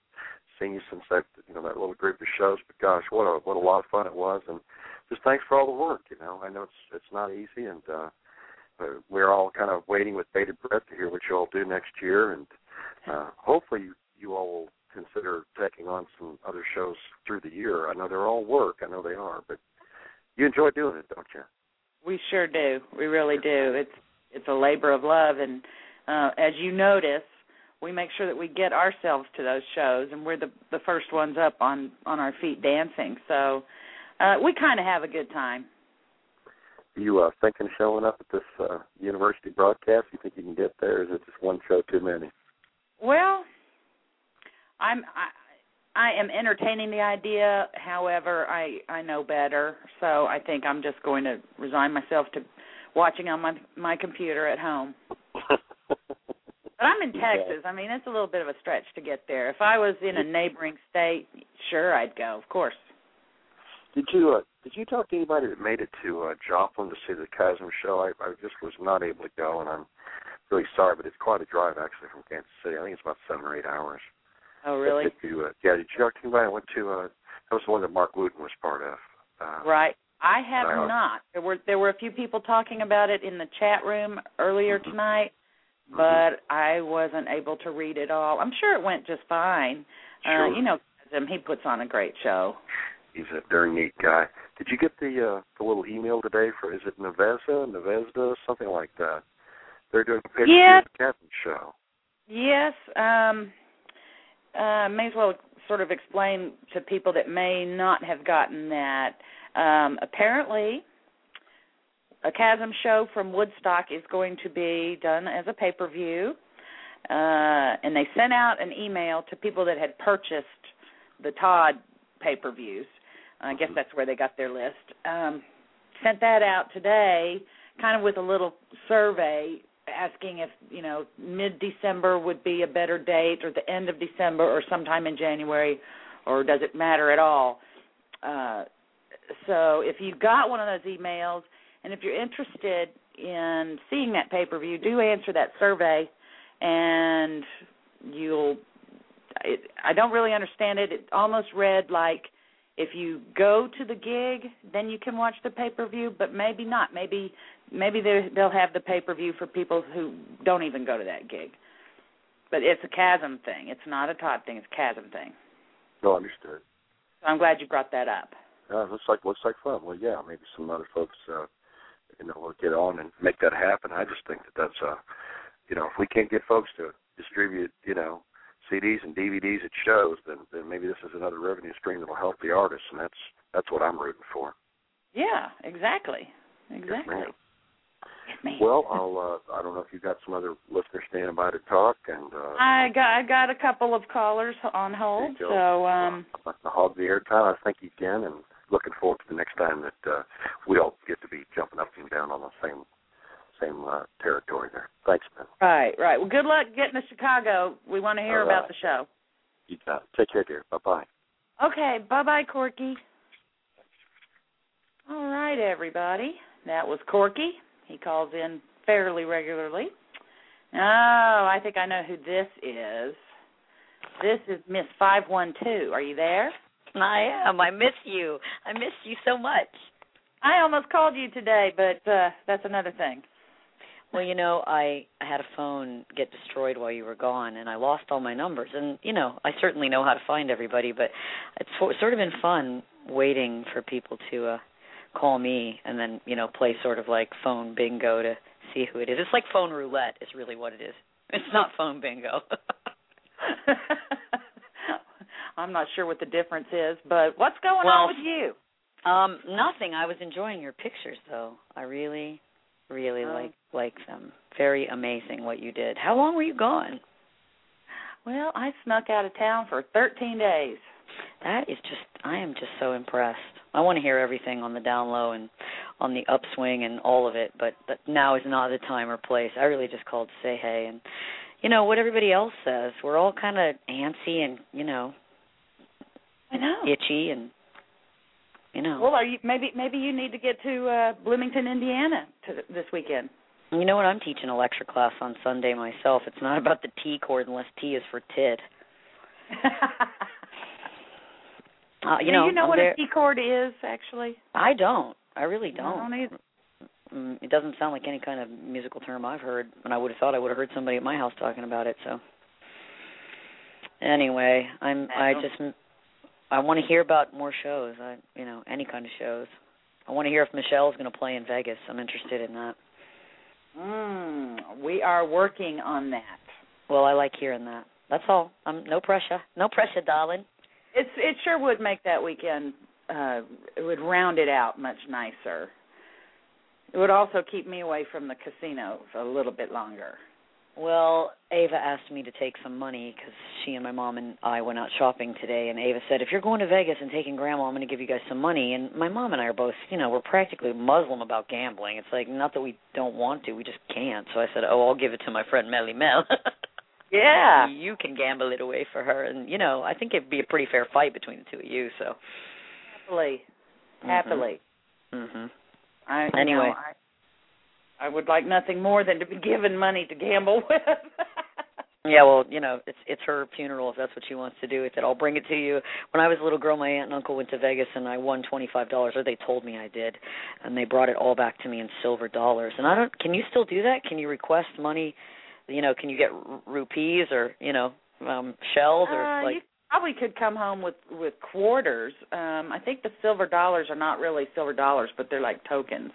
seen you since that, you know, that little group of shows, but gosh, what a what a lot of fun it was, and just thanks for all the work. You know, I know it's it's not easy, and uh, we're all kind of waiting with bated breath to hear what you all do next year, and uh, hopefully you, you all will consider taking on some other shows through the year. I know they're all work, I know they are, but you enjoy doing it, don't you? We sure do. We really do. It's it's a labor of love, and uh, as you notice, we make sure that we get ourselves to those shows, and we're the, the first ones up on, on our feet dancing. So uh, we kind of have a good time. You uh, thinking showing up at this uh, university broadcast? You think you can get there? Or is it just one show too many? Well, I'm I, I am entertaining the idea. However, I, I know better, so I think I'm just going to resign myself to watching on my my computer at home. But I'm in Texas. I mean, it's a little bit of a stretch to get there. If I was in a neighboring state, sure, I'd go, of course. Did you uh, did you talk to anybody that made it to uh, Joplin to see the Chasm show? I, I just was not able to go, and I'm really sorry, but it's quite a drive, actually, from Kansas City. I think it's about seven or eight hours. Oh, really? Did you, uh, yeah, did you talk to anybody that went to, uh, that was the one that Mark Wooden was part of. Uh, right. I have I not. There were, there were a few people talking about it in the chat room earlier mm-hmm. tonight, but mm-hmm. I wasn't able to read it all. I'm sure it went just fine. Sure. Uh, you know, he puts on a great show. He's a very neat guy. Did you get the uh, the little email today for, is it Nevezda, Nevezda, something like that? They're doing a picture yes. of the Captain show. Yes. Um, uh, may as well sort of explain to people that may not have gotten that. Um, apparently, a Chasm show from Woodstock is going to be done as a pay-per-view, uh, and they sent out an email to people that had purchased the Todd pay-per-views. I guess that's where they got their list. Um, sent that out today, kind of with a little survey asking if, you know, mid-December would be a better date or the end of December or sometime in January, or does it matter at all? Uh, so if you got one of those emails and if you're interested in seeing that pay-per-view, do answer that survey, and you'll it, I don't really understand it. It almost read like if you go to the gig, then you can watch the pay-per-view, but maybe not. Maybe maybe they'll have the pay-per-view for people who don't even go to that gig. But it's a Chasm thing. It's not a Todd thing. It's a Chasm thing. No, understood. So I'm glad you brought that up. Uh, looks like looks like fun. Well, yeah, maybe some other folks, uh, you know, will get on and make that happen. I just think that that's, uh, you know, if we can't get folks to distribute, you know, C Ds and D V Ds at shows, then, then maybe this is another revenue stream that will help the artists, and that's that's what I'm rooting for. Yeah, exactly, exactly. Yes, yes, well, I'll uh, I don't know if you've got some other listeners standing by to talk, and uh, I got I got a couple of callers on hold, so um, I'd like to hog the airtime. I thank you again, and looking forward to the next time that uh, we all get to be jumping up and down on the same. Same uh, territory there. Thanks, man. Right, right. Well, good luck getting to Chicago. We want to hear right. about the show. You got it. Take care, dear. Bye-bye. Okay, bye-bye, Corky. All right, everybody. That was Corky. He calls in fairly regularly. Oh, I think I know who this is. This is Miss five one two. Are you there? I am. I miss you. I miss you so much. I almost called you today, but uh, that's another thing. Well, you know, I, I had a phone get destroyed while you were gone, and I lost all my numbers. And, you know, I certainly know how to find everybody, but it's for, sort of been fun waiting for people to uh, call me and then, you know, play sort of like phone bingo to see who it is. It's like phone roulette is really what it is. It's not phone bingo. I'm not sure what the difference is, but what's going well, on with you? Um, nothing. I was enjoying your pictures, though. I really... Really um, like like them. Very amazing what you did. How long were you gone? Well, I snuck out of town for thirteen days. That is just, I am just so impressed. I want to hear everything on the down low and on the upswing and all of it, but, but now is not the time or place. I really just called to say hey. And, you know, what everybody else says, we're all kind of antsy and, you know, I know. itchy and... You know. Well, are you, maybe maybe you need to get to uh, Bloomington, Indiana to th- this weekend. You know what? I'm teaching a lecture class on Sunday myself. It's not about the T chord unless T is for tid. uh, you Do know, you know I'm what there... a T chord is, actually? I don't. I really don't. I don't either. It doesn't sound like any kind of musical term I've heard, and I would have thought I would have heard somebody at my house talking about it. So anyway, I'm. I, I just... I want to hear about more shows, I, you know, any kind of shows. I want to hear if Michelle's going to play in Vegas. I'm interested in that. Mm, we are working on that. Well, I like hearing that. That's all. Um, no pressure. No pressure, darling. It's It sure would make that weekend, uh, it would round it out much nicer. It would also keep me away from the casino for a little bit longer. Well, Ava asked me to take some money because she and my mom and I went out shopping today, and Ava said, if you're going to Vegas and taking Grandma, I'm going to give you guys some money. And my mom and I are both, you know, we're practically Muslim about gambling. It's like, not that we don't want to, we just can't. So I said, oh, I'll give it to my friend Melly Mel. Yeah. You can gamble it away for her. And, you know, I think it would be a pretty fair fight between the two of you. So happily. Happily. Mm-hmm. Mm-hmm. I, you anyway. Know, I- I would like nothing more than to be given money to gamble with. Yeah, well, you know, it's it's her funeral if that's what she wants to do with it. I'll bring it to you. When I was a little girl, my aunt and uncle went to Vegas, and I won twenty-five dollars, or they told me I did, and they brought it all back to me in silver dollars. And I don't. Can you still do that? Can you request money? You know, can you get r- rupees or, you know, um, shells or uh, like? You probably could come home with, with quarters. Um, I think the silver dollars are not really silver dollars, but they're like tokens.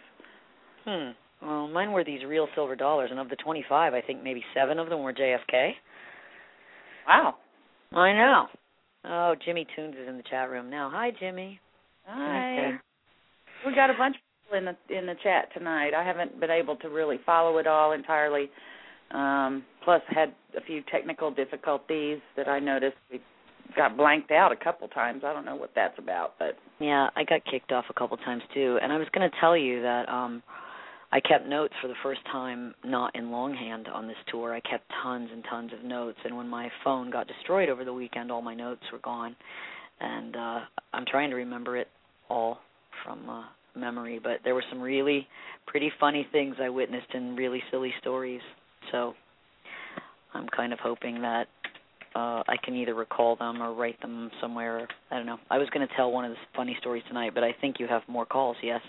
Hmm. Well, mine were these real silver dollars, and of the twenty-five, I think maybe seven of them were J F K. Wow. I know. Oh, Jimmy Toons is in the chat room now. Hi, Jimmy. Hi. Hi. We got a bunch of people in the, in the chat tonight. I haven't been able to really follow it all entirely, um, plus had a few technical difficulties that I noticed we got blanked out a couple times. I don't know what that's about. But yeah, I got kicked off a couple times, too, and I was going to tell you that um, – I kept notes for the first time not in longhand on this tour. I kept tons and tons of notes, and when my phone got destroyed over the weekend, all my notes were gone. And uh, I'm trying to remember it all from uh, memory, but there were some really pretty funny things I witnessed and really silly stories. So I'm kind of hoping that uh, I can either recall them or write them somewhere. I don't know. I was going to tell one of the funny stories tonight, but I think you have more calls, yes?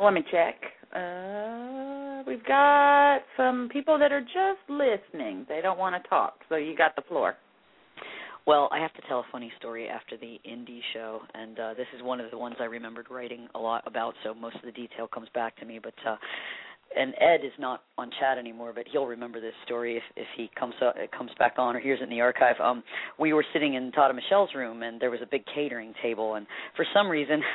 Let me check. Uh, we've got some people that are just listening. They don't want to talk, so you got the floor. Well, I have to tell a funny story after the indie show, and uh, this is one of the ones I remembered writing a lot about, so most of the detail comes back to me. But uh, and Ed is not on chat anymore, but he'll remember this story if, if he comes up, comes back on or hears it in the archive. Um, we were sitting in Todd and Michelle's room, and there was a big catering table, and for some reason –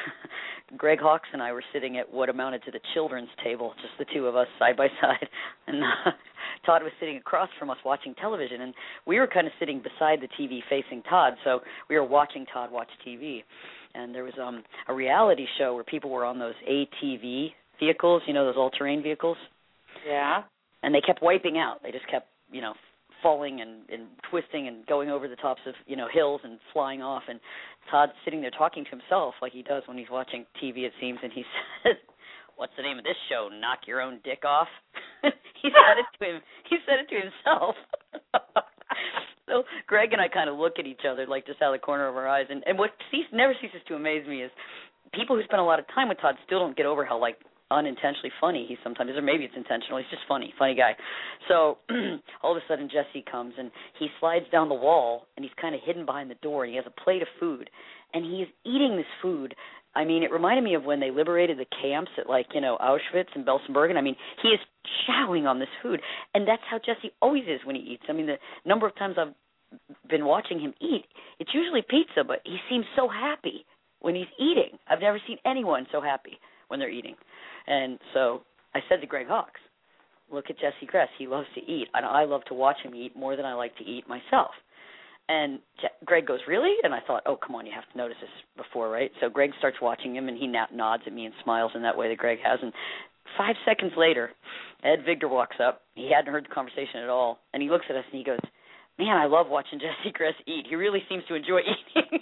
Greg Hawks and I were sitting at what amounted to the children's table, just the two of us side by side, and uh, Todd was sitting across from us watching television, and we were kind of sitting beside the T V facing Todd, so we were watching Todd watch T V, and there was um, a reality show where people were on those A T V vehicles, you know, those all-terrain vehicles? Yeah. And they kept wiping out. They just kept, you know, falling and, and twisting and going over the tops of, you know, hills and flying off. And Todd's sitting there talking to himself like he does when he's watching T V, it seems, and he says, what's the name of this show, Knock Your Own Dick Off? he said it to him. He said it to himself. So Greg and I kind of look at each other, like just out of the corner of our eyes. And, and what cease, never ceases to amaze me is people who spend a lot of time with Todd still don't get over how, like, unintentionally funny he sometimes is, or maybe it's intentional. He's just funny, funny guy. So all of a sudden Jesse comes, and he slides down the wall, and he's kind of hidden behind the door, and he has a plate of food, and he's eating this food. I mean, it reminded me of when they liberated the camps at, like, you know, Auschwitz and Belsenbergen. I mean, he is chowing on this food, and that's how Jesse always is when he eats. I mean, the number of times I've been watching him eat, it's usually pizza, but he seems so happy when he's eating. I've never seen anyone so happy when they're eating. And so I said to Greg Hawks, look at Jesse Gress. He loves to eat, and I love to watch him eat more than I like to eat myself. And Je- Greg goes, really? And I thought, oh, come on, you have to notice this before, right? So Greg starts watching him, and he na- nods at me and smiles in that way that Greg has. And five seconds later, Ed Victor walks up. He hadn't heard the conversation at all, and he looks at us, and he goes, man, I love watching Jesse Gress eat. He really seems to enjoy eating.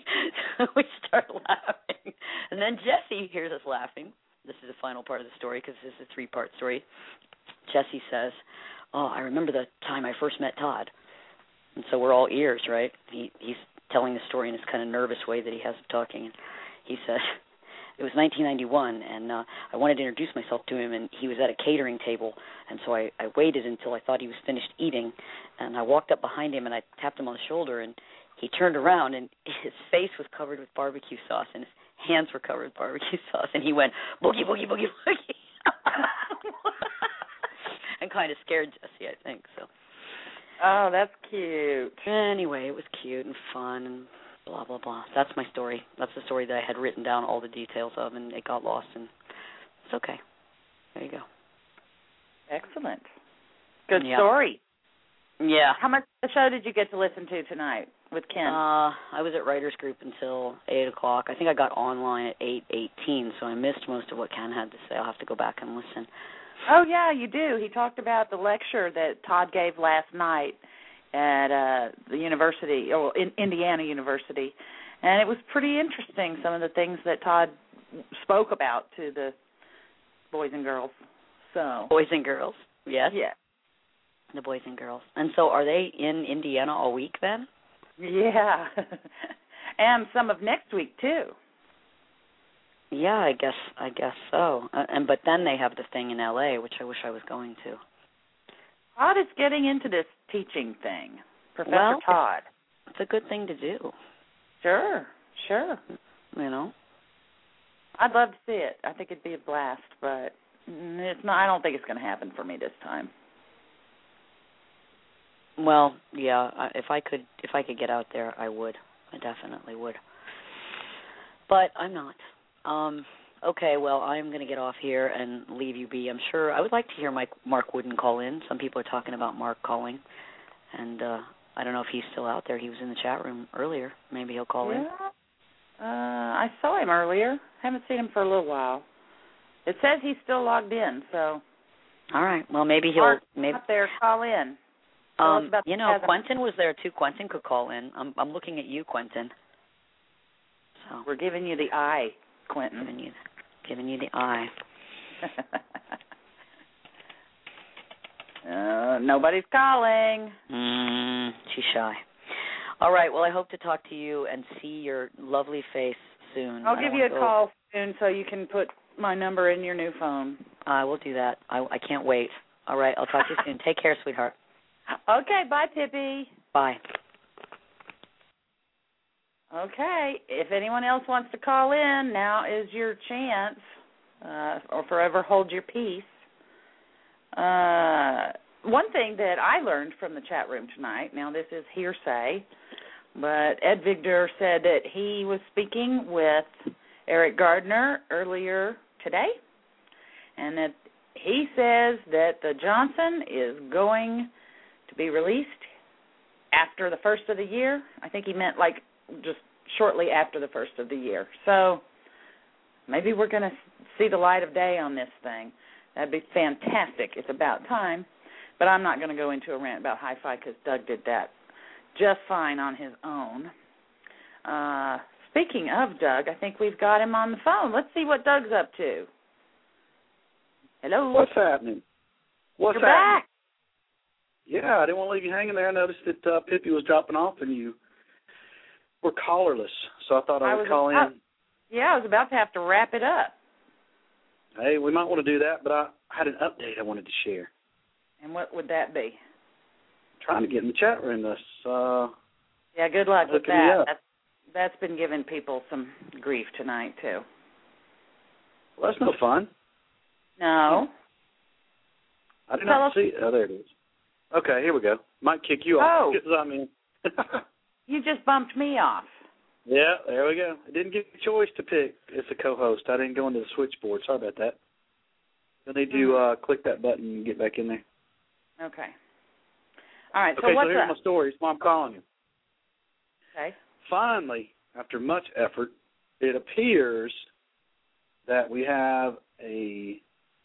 So we start laughing. And then Jesse hears us laughing. This is the final part of the story because this is a three-part story. Jesse says, oh, I remember the time I first met Todd. And so we're all ears, right? He, he's telling the story in his kind of nervous way that he has of talking. And he says, it was nineteen ninety-one, and uh, I wanted to introduce myself to him, and he was at a catering table. And so I, I waited until I thought he was finished eating, and I walked up behind him, and I tapped him on the shoulder, and he turned around, and his face was covered with barbecue sauce, and his hands were covered with barbecue sauce, and he went, boogie, boogie, boogie, boogie. And kind of scared Jesse, I think. So Oh, that's cute. Anyway, it was cute and fun and blah, blah, blah. That's my story. That's the story that I had written down all the details of, and it got lost, and it's okay. There you go. Excellent. Good yeah. story. Yeah. How much of the show did you get to listen to tonight with Ken? Uh, I was at writers group until eight o'clock. I think I got online at eight eighteen, so I missed most of what Ken had to say. I'll have to go back and listen. Oh, yeah, you do. He talked about the lecture that Todd gave last night at uh, the university, or in Indiana University, and it was pretty interesting, some of the things that Todd spoke about to the boys and girls. So Boys and girls, yes? Yeah. The boys and girls. And so are they in Indiana all week then? Yeah. And some of next week, too. Yeah, I guess I guess so. Uh, and but then they have the thing in L A, which I wish I was going to. Todd is getting into this teaching thing, Professor well, Todd. It's a good thing to do. Sure, sure. You know, I'd love to see it. I think it'd be a blast, but it's not. I don't think it's going to happen for me this time. Well, yeah. If I could, if I could get out there, I would. I definitely would. But I'm not. Um, okay, well, I'm going to get off here and leave you be. I'm sure I would like to hear Mike, Mark Wooden call in. Some people are talking about Mark calling, and uh, I don't know if he's still out there. He was in the chat room earlier. Maybe he'll call yeah. in. Uh, I saw him earlier. Haven't seen him for a little while. It says he's still logged in, so. All right, well, maybe he'll. Mark's maybe out there, call in. Um, you know, chasm. Quentin was there, too. Quentin could call in. I'm, I'm looking at you, Quentin. So we're giving you the eye. Quentin. Giving you, giving you the eye. uh, nobody's calling. Mm, she's shy. All right, well, I hope to talk to you and see your lovely face soon. I'll give you a call soon so you can put my number in your new phone. I will do that. I, I can't wait. All right, I'll talk to you soon. Take care, sweetheart. Okay, bye, Tippy. Bye. Okay, if anyone else wants to call in, now is your chance, uh, or forever hold your peace. Uh, one thing that I learned from the chat room tonight, now this is hearsay, but Ed Vigdor said that he was speaking with Eric Gardner earlier today, and that he says that the Johnson is going to be released after the first of the year. I think he meant like just shortly after the first of the year. So maybe we're going to see the light of day on this thing. That'd be fantastic. It's about time. But I'm not going to go into a rant about hi-fi because Doug did that just fine on his own. Uh, speaking of Doug, I think we've got him on the phone. Let's see what Doug's up to. Hello? What's happening? What's You're happening? Back. Yeah, I didn't want to leave you hanging there. I noticed that uh, Pippi was dropping off on you. We're callerless, so I thought I would I call about, in. Yeah, I was about to have to wrap it up. Hey, we might want to do that, but I had an update I wanted to share. And what would that be? I'm trying to get in the chat room. This, uh, yeah, good luck with that. That's, that's been giving people some grief tonight, too. Well, that's no fun. No. I did Tell not us. see it. Oh, there it is. Okay, here we go. Might kick you off. Oh. I mean. You just bumped me off. Yeah, there we go. I didn't get a choice to pick as a co-host. I didn't go into the switchboard. Sorry about that. You'll need mm-hmm. to uh, click that button and get back in there. Okay. All right, so okay, what's so here's up? my story. It's why I'm calling you. Okay. Finally, after much effort, it appears that we have a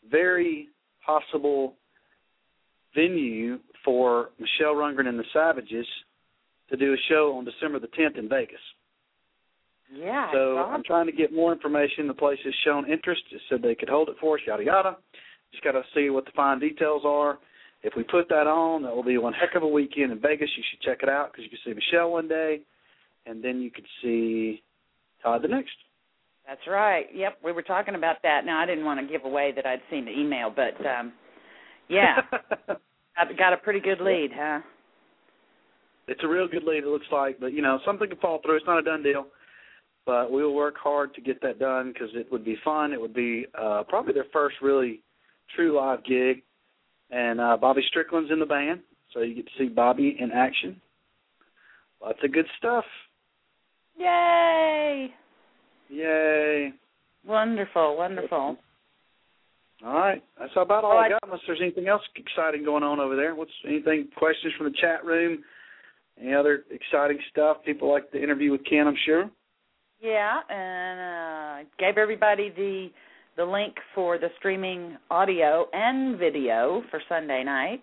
very possible venue for Michelle Rundgren and the Savages to do a show on December the tenth in Vegas. Yeah. So I'm trying to get more information. The place has shown interest. It said they could hold it for us, yada, yada. Just got to see what the fine details are. If we put that on, that will be one heck of a weekend in Vegas. You should check it out because you can see Michelle one day, and then you could see Todd the next. That's right. Yep, we were talking about that. Now, I didn't want to give away that I'd seen the email, but, um, yeah, I've got a pretty good lead, huh? It's a real good lead, it looks like, but, you know, something could fall through. It's not a done deal, but we'll work hard to get that done because it would be fun. It would be uh, probably their first really true live gig, and uh, Bobby Strickland's in the band, So you get to see Bobby in action. Lots of good stuff. Yay! Yay. Wonderful, wonderful. All right. That's about all I got, unless there's anything else exciting going on over there. What's anything, questions from the chat room? Any other exciting stuff? People like the interview with Ken, I'm sure. Yeah, and uh, gave everybody the the link for the streaming audio and video for Sunday night.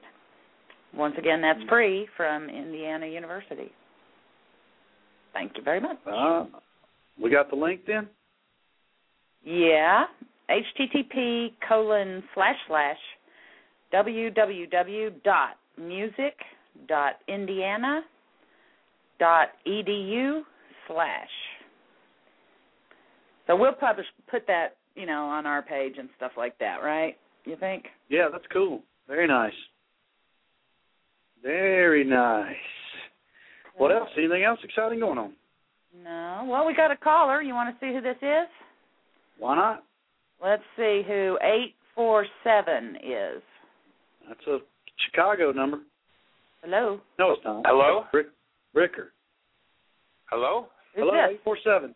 Once again, that's free from Indiana University. Thank you very much. Uh, we got the link then? Yeah, http colon slash slash www.music.indiana.edu slash. So we'll publish, put that, you know, on our page and stuff like that, right? You think? Yeah, that's cool. Very nice. Very nice. What else? Anything else exciting going on? No. Well, we got a caller. You want to see who this is? Why not? Let's see who eight four seven is. That's a Chicago number. Hello? No, it's not. Hello? Brick, Bricker. Hello? Who's Hello, this? eight four seven.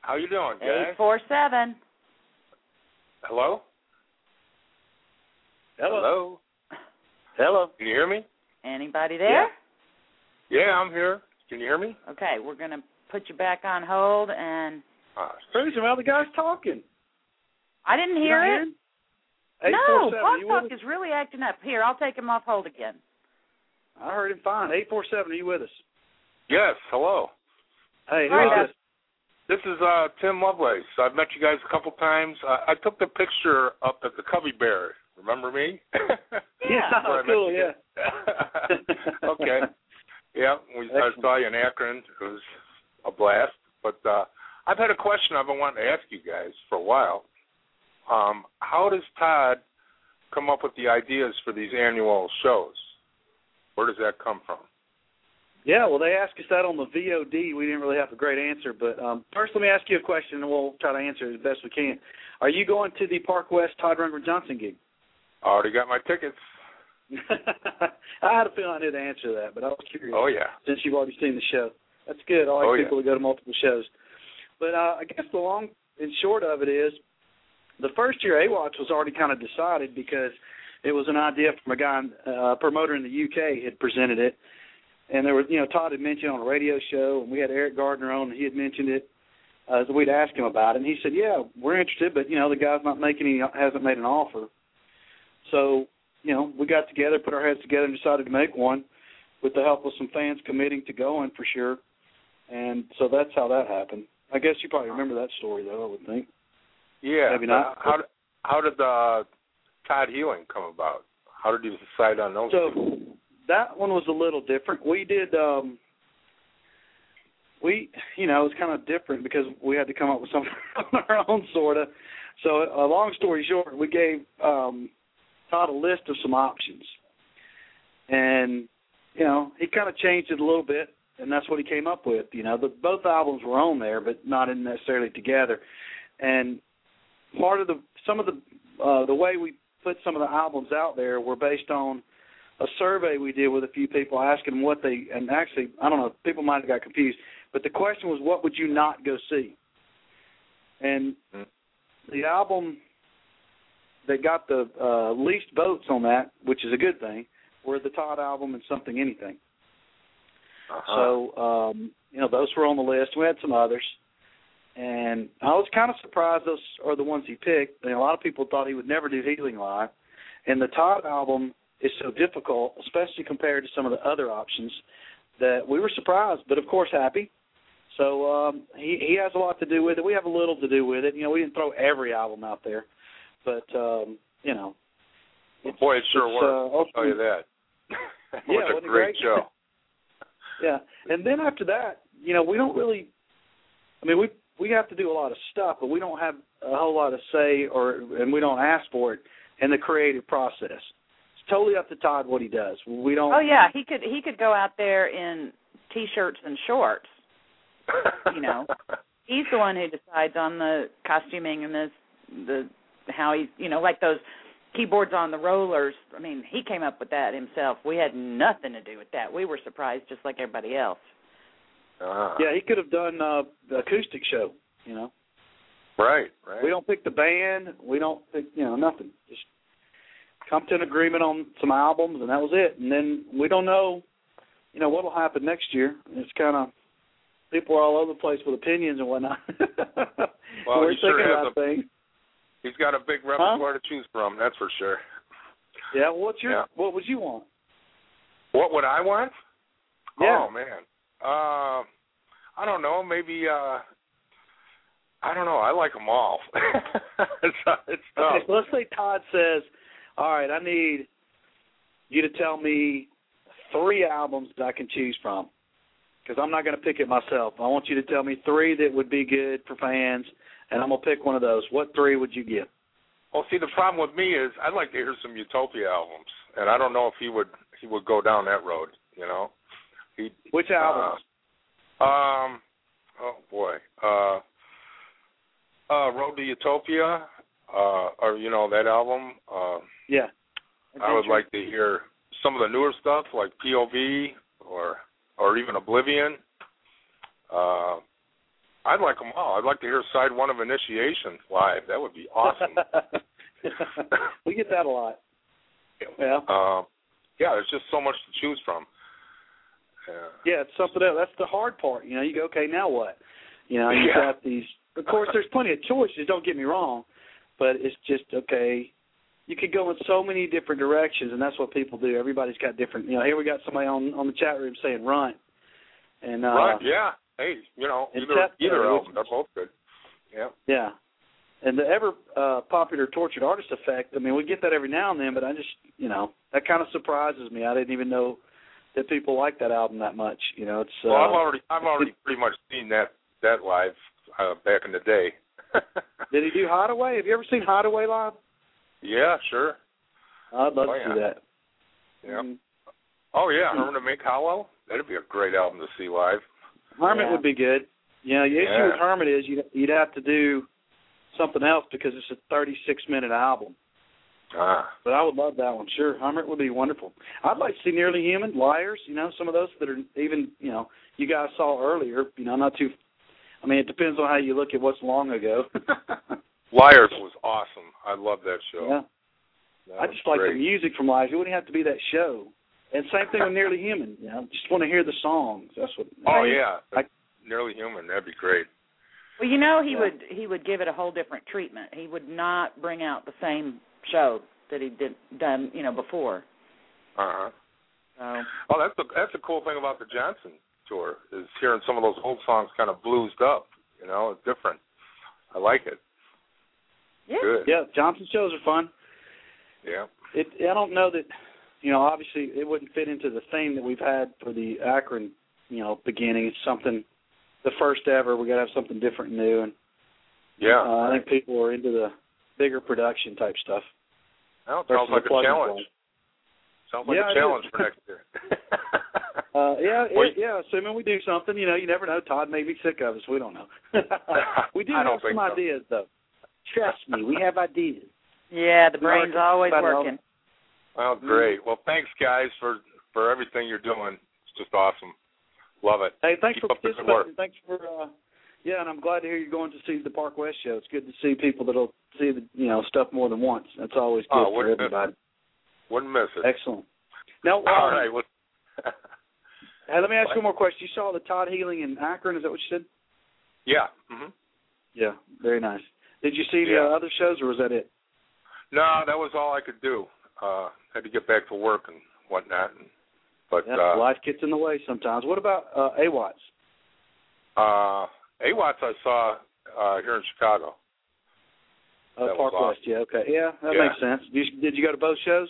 How you doing, guys? eight four seven. Hello? Hello? Hello? Hello? Can you hear me? Anybody there? Yeah, yeah I'm here. Can you hear me? Okay, we're going to put you back on hold and... Uh, Susan, how the guy's talking? I didn't hear it. Hear? No, Blog Talk is really acting up. Here, I'll take him off hold again. I heard him fine. eight four seven, are you with us? Yes, hello. Hey, who is this? This is uh, Tim Lovelace. I've met you guys a couple times. Uh, I took the picture up at the Cubby Bear. Remember me? yeah, oh, cool, yeah. okay. Yeah, we, I saw you in Akron. It was a blast, but... Uh, I've had a question I've been wanting to ask you guys for a while. Um, how does Todd come up with the ideas for these annual shows? Where does that come from? Yeah, well, they asked us that on the V O D. We didn't really have a great answer. But um, first let me ask you a question, and we'll try to answer it as best we can. Are you going to the Park West Todd Rundgren/Johnson gig? I already got my tickets. I had a feeling I knew the answer to that, but I was curious. Oh, yeah. Since you've already seen the show. That's good. I like oh, people yeah. who go to multiple shows. But uh, I guess the long and short of it is the first year AWATS was already kind of decided because it was an idea from a guy, uh, a promoter in the U K had presented it. And there was, you know, Todd had mentioned on a radio show, and we had Eric Gardner on, and he had mentioned it. Uh, so we'd asked him about it, and he said, yeah, we're interested, but, you know, the guy's not making any, hasn't made an offer. So, you know, we got together, put our heads together, and decided to make one with the help of some fans committing to going for sure. And so that's how that happened. I guess you probably remember that story, though, I would think. Yeah. Maybe not. Uh, how, how did uh, Todd Healing come about? How did you decide on those So people? That one was a little different. We did, um, we, you know, it was kind of different because we had to come up with something on our own, sort of. So a uh, long story short, we gave um, Todd a list of some options. And, you know, he kind of changed it a little bit. And that's what he came up with. You know, the, both albums were on there, but not in necessarily together. And part of the some of the uh, the way we put some of the albums out there were based on a survey we did with a few people asking what they and actually I don't know people might have got confused, but the question was what would you not go see? And the album that got the uh, least votes on that, which is a good thing, were the Todd album and Something Anything. Uh-huh. So, um, you know, those were on the list. We had some others. And I was kind of surprised those are the ones he picked. I mean, a lot of people thought he would never do Healing Live. And the Todd album is so difficult, especially compared to some of the other options, that we were surprised, but, of course, happy. So um, he, he has a lot to do with it. We have a little to do with it. You know, we didn't throw every album out there. But, um, you know. Well, boy, it sure worked. Uh, I'll tell you that. yeah, what a great show. Yeah, and then after that, you know, we don't really – I mean, we we have to do a lot of stuff, but we don't have a whole lot of say or and we don't ask for it in the creative process. It's totally up to Todd what he does. We don't – Oh, yeah, he could he could go out there in T-shirts and shorts, you know. He's the one who decides on the costuming and the, the how he – you know, like those keyboards on the rollers, I mean, he came up with that himself. We had nothing to do with that. We were surprised just like everybody else. Uh, yeah, he could have done uh, the acoustic show, you know. Right, right. We don't pick the band. We don't pick, you know, nothing. Just come to an agreement on some albums, and that was it. And then we don't know, you know, what will happen next year. It's kind of people are all over the place with opinions and whatnot. Well, we're thinking sure about a, things. He's got a big repertoire huh? to choose from, that's for sure. Yeah, well, what's your, yeah. what would you want? What would I want? Yeah. Oh, man. Uh, I don't know. Maybe, uh, I don't know. I like them all. it's, it's okay, so let's say Todd says, all right, I need you to tell me three albums that I can choose from because I'm not going to pick it myself. I want you to tell me three that would be good for fans, and I'm going to pick one of those. What three would you give? Well, see, the problem with me is I'd like to hear some Utopia albums, and I don't know if he would he would go down that road, you know. He, Which albums? Uh, um, oh, boy. Uh, uh, Road to Utopia, uh, or, you know, that album. Uh, yeah. I would like to hear some of the newer stuff, like P O V or or even Oblivion. Uh, I'd like them all. I'd like to hear side one of Initiation live. That would be awesome. We get that a lot. Yeah. Uh, yeah, there's just so much to choose from. Yeah. yeah, it's something else. That's the hard part. You know, you go, okay, now what? You know, you yeah. got these. Of course, there's plenty of choices, don't get me wrong, but it's just, okay, you could go in so many different directions, and that's what people do. Everybody's got different, you know, here we got somebody on, on the chat room saying Run. And, uh, Run, yeah. Hey, you know, either, either album, they're both good. Yeah. Yeah. And the ever uh, popular Tortured Artist effect, I mean, we get that every now and then, but I just, you know, that kind of surprises me. I didn't even know that people like that album that much, you know. It's well, uh, I've already, I've already pretty much seen that that live uh, back in the day. Did he do Hideaway? Have you ever seen Hideaway live? Yeah, sure. I'd love oh, to yeah. see that. Yeah. Um, oh yeah, Herman and Mink Hollow. That'd be a great album to see live. Herman yeah. would be good. You know, the issue yeah. with Herman is you'd, you'd have to do something else because it's a thirty-six minute album. Ah. But I would love that one, sure. Hummer would be wonderful. I'd like to see Nearly Human, Liars, you know, some of those that are even, you know, you guys saw earlier, you know, not too, I mean, it depends on how you look at what's long ago. Liars was awesome. I love that show. Yeah. That I just like great. the music from Liars. It wouldn't have to be that show. And same thing with Nearly Human, you know, just want to hear the songs. That's what. Oh, I, yeah. I, Nearly Human, that'd be great. Well, you know, he yeah. would he would give it a whole different treatment. He would not bring out the same show that he did done, you know, before. Uh-huh. So. Oh, that's the that's the cool thing about the Johnson tour is hearing some of those old songs kind of bluesed up. You know, it's different. I like it. Yeah. Good. Yeah, Johnson shows are fun. Yeah. It. I don't know that, you know, obviously it wouldn't fit into the theme that we've had for the Akron, you know, beginning. It's something, the first ever. We got to have something different and new. And yeah. Uh, right. I think people are into the bigger production type stuff. Well, it sounds like a challenge. Sounds like yeah, a challenge for next year. uh, yeah, it, yeah. Assuming we do something, you know, you never know. Todd may be sick of us. We don't know. we do I have some ideas, so. though. Trust me, we have ideas. Yeah, the brain's We're always working. Well, great. Well, thanks, guys, for, for everything you're doing. It's just awesome. Love it. Hey, thanks Keep for participating. Thanks for. Uh, Yeah, and I'm glad to hear you're going to see the Park West show. It's good to see people that'll see the you know stuff more than once. That's always good oh, for everybody. Miss it. Wouldn't miss it. Excellent. Now, all um, right. Well, hey, let me ask what? you one more question. You saw the Todd Healing in Akron. Is that what you said? Yeah. Mm-hmm. Yeah. Very nice. Did you see yeah. the other shows, or was that it? No, that was all I could do. Uh, had to get back to work and whatnot. And, but yeah, uh, life gets in the way sometimes. What about uh, AWATS? Uh. AWATS I saw uh, here in Chicago. Oh, Park West, yeah, okay. Yeah, that yeah. makes sense. Did you, did you go to both shows?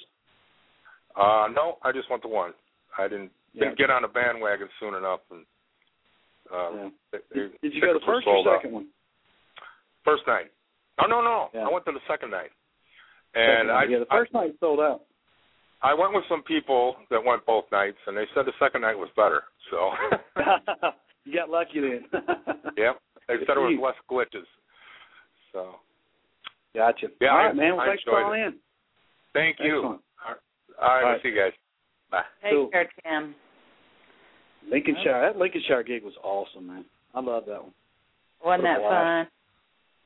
Uh, no, I just went to one. I didn't, yeah. didn't get on the bandwagon soon enough. And um, yeah. they, Did, did you go to the first or second out. one? First night. Oh, no, no. Yeah. I went to the second night. And second night. I, yeah, the first I, night sold out. I went with some people that went both nights, and they said the second night was better. So... You got lucky then. Yep. They said it was less glitches. So. Gotcha. Yeah, All right, I, man. Well, I thanks for calling in. Thank you. Excellent. All right, All right. We'll see you guys. Bye. Take so, care, Tim. Lincolnshire. That Lincolnshire gig was awesome, man. I love that one. Wasn't that fun?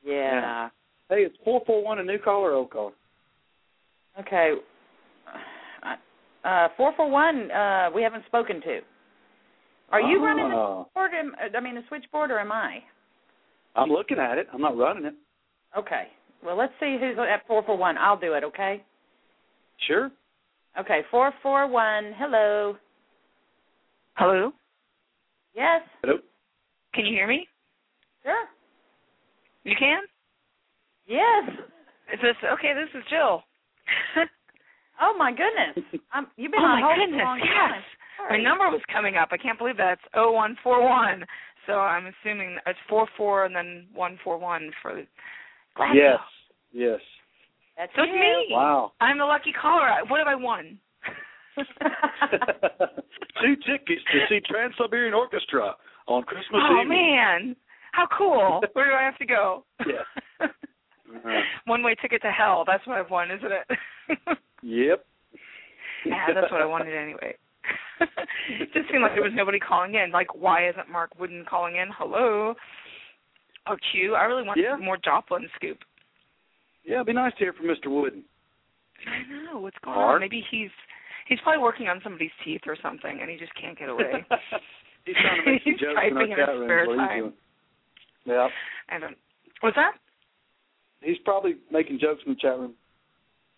Yeah. yeah. Hey, it's four four one a new caller or old caller? Okay. Uh, four four one uh, we haven't spoken to. Are you oh. running the board? I mean, the switchboard, or am I? I'm looking at it. I'm not running it. Okay. Well, let's see who's at four four one I'll do it, okay? Sure. Okay, four four one hello. Hello? Yes. Hello? Can you hear me? Sure. You can? Yes. Is this, okay, this is Jill. Oh, my goodness. I'm, you've been oh on hold for a long yes. time. Sorry. My number was coming up. I can't believe that. It's oh one four one So I'm assuming it's four four and then one four one for Glasgow. Yes, yes. That's so you. It's me. Wow. I'm the lucky caller. What have I won? Two tickets to see Trans-Siberian Orchestra on Christmas oh, evening. Oh, man. How cool. Where do I have to go? Yeah. Uh-huh. One-way ticket to hell. That's what I've won, isn't it? Yep. Yeah, that's what I wanted anyway. It just seemed like there was nobody calling in. Like, why isn't Mark Wooden calling in? Hello? Oh, Q. I really want yeah. more Joplin scoop. Yeah, it'd be nice to hear from Mister Wooden. I know. What's going Mark? on? Maybe he's he's probably working on somebody's teeth or something, and he just can't get away. He's trying to make some jokes in our chat room. Spare what time. Are you doing? Yeah. I don't. What's that? He's probably making jokes in the chat room.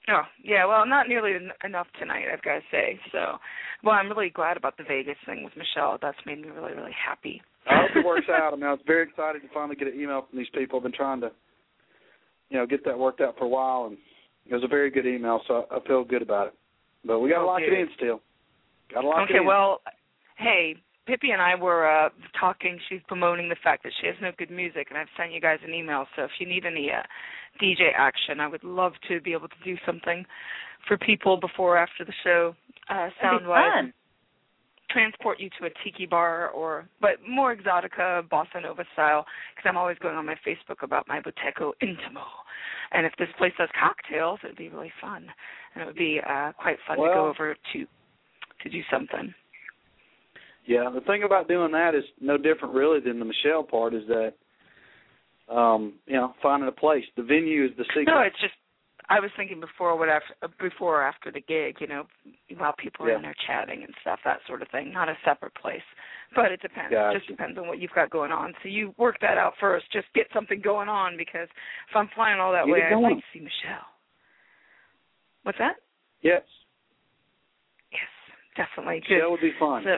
Oh, yeah, well, not nearly en- enough tonight, I've got to say. So, well, I'm really glad about the Vegas thing with Michelle. That's made me really, really happy. I hope it works out. I mean, I was very excited to finally get an email from these people. I've been trying to, you know, get that worked out for a while, and it was a very good email, so I, I feel good about it. But we got to oh, lock dude. it in still. Got to lock okay, it in. Okay, well, hey, Pippi and I were uh, talking. She's bemoaning the fact that she has no good music, and I've sent you guys an email. So if you need any uh, D J action, I would love to be able to do something for people before or after the show, uh, sound-wise. Transport you to a tiki bar, or but more exotica, bossa nova style, because I'm always going on my Facebook about my Boteco Intimo. And if this place does cocktails, it would be really fun. And it would be uh, quite fun well, to go over to to do something. Yeah, the thing about doing that is no different really than the Michelle part is that, um, you know, finding a place. The venue is the secret. No, it's just I was thinking before what after, before or after the gig, you know, while people are yeah. in there chatting and stuff, that sort of thing, not a separate place. But it depends. Gotcha. It just depends on what you've got going on. So you work that out first. Just get something going on because if I'm flying all that you way, I'd like to see Michelle. What's that? Yes. Yes, definitely. Michelle would be fun. So,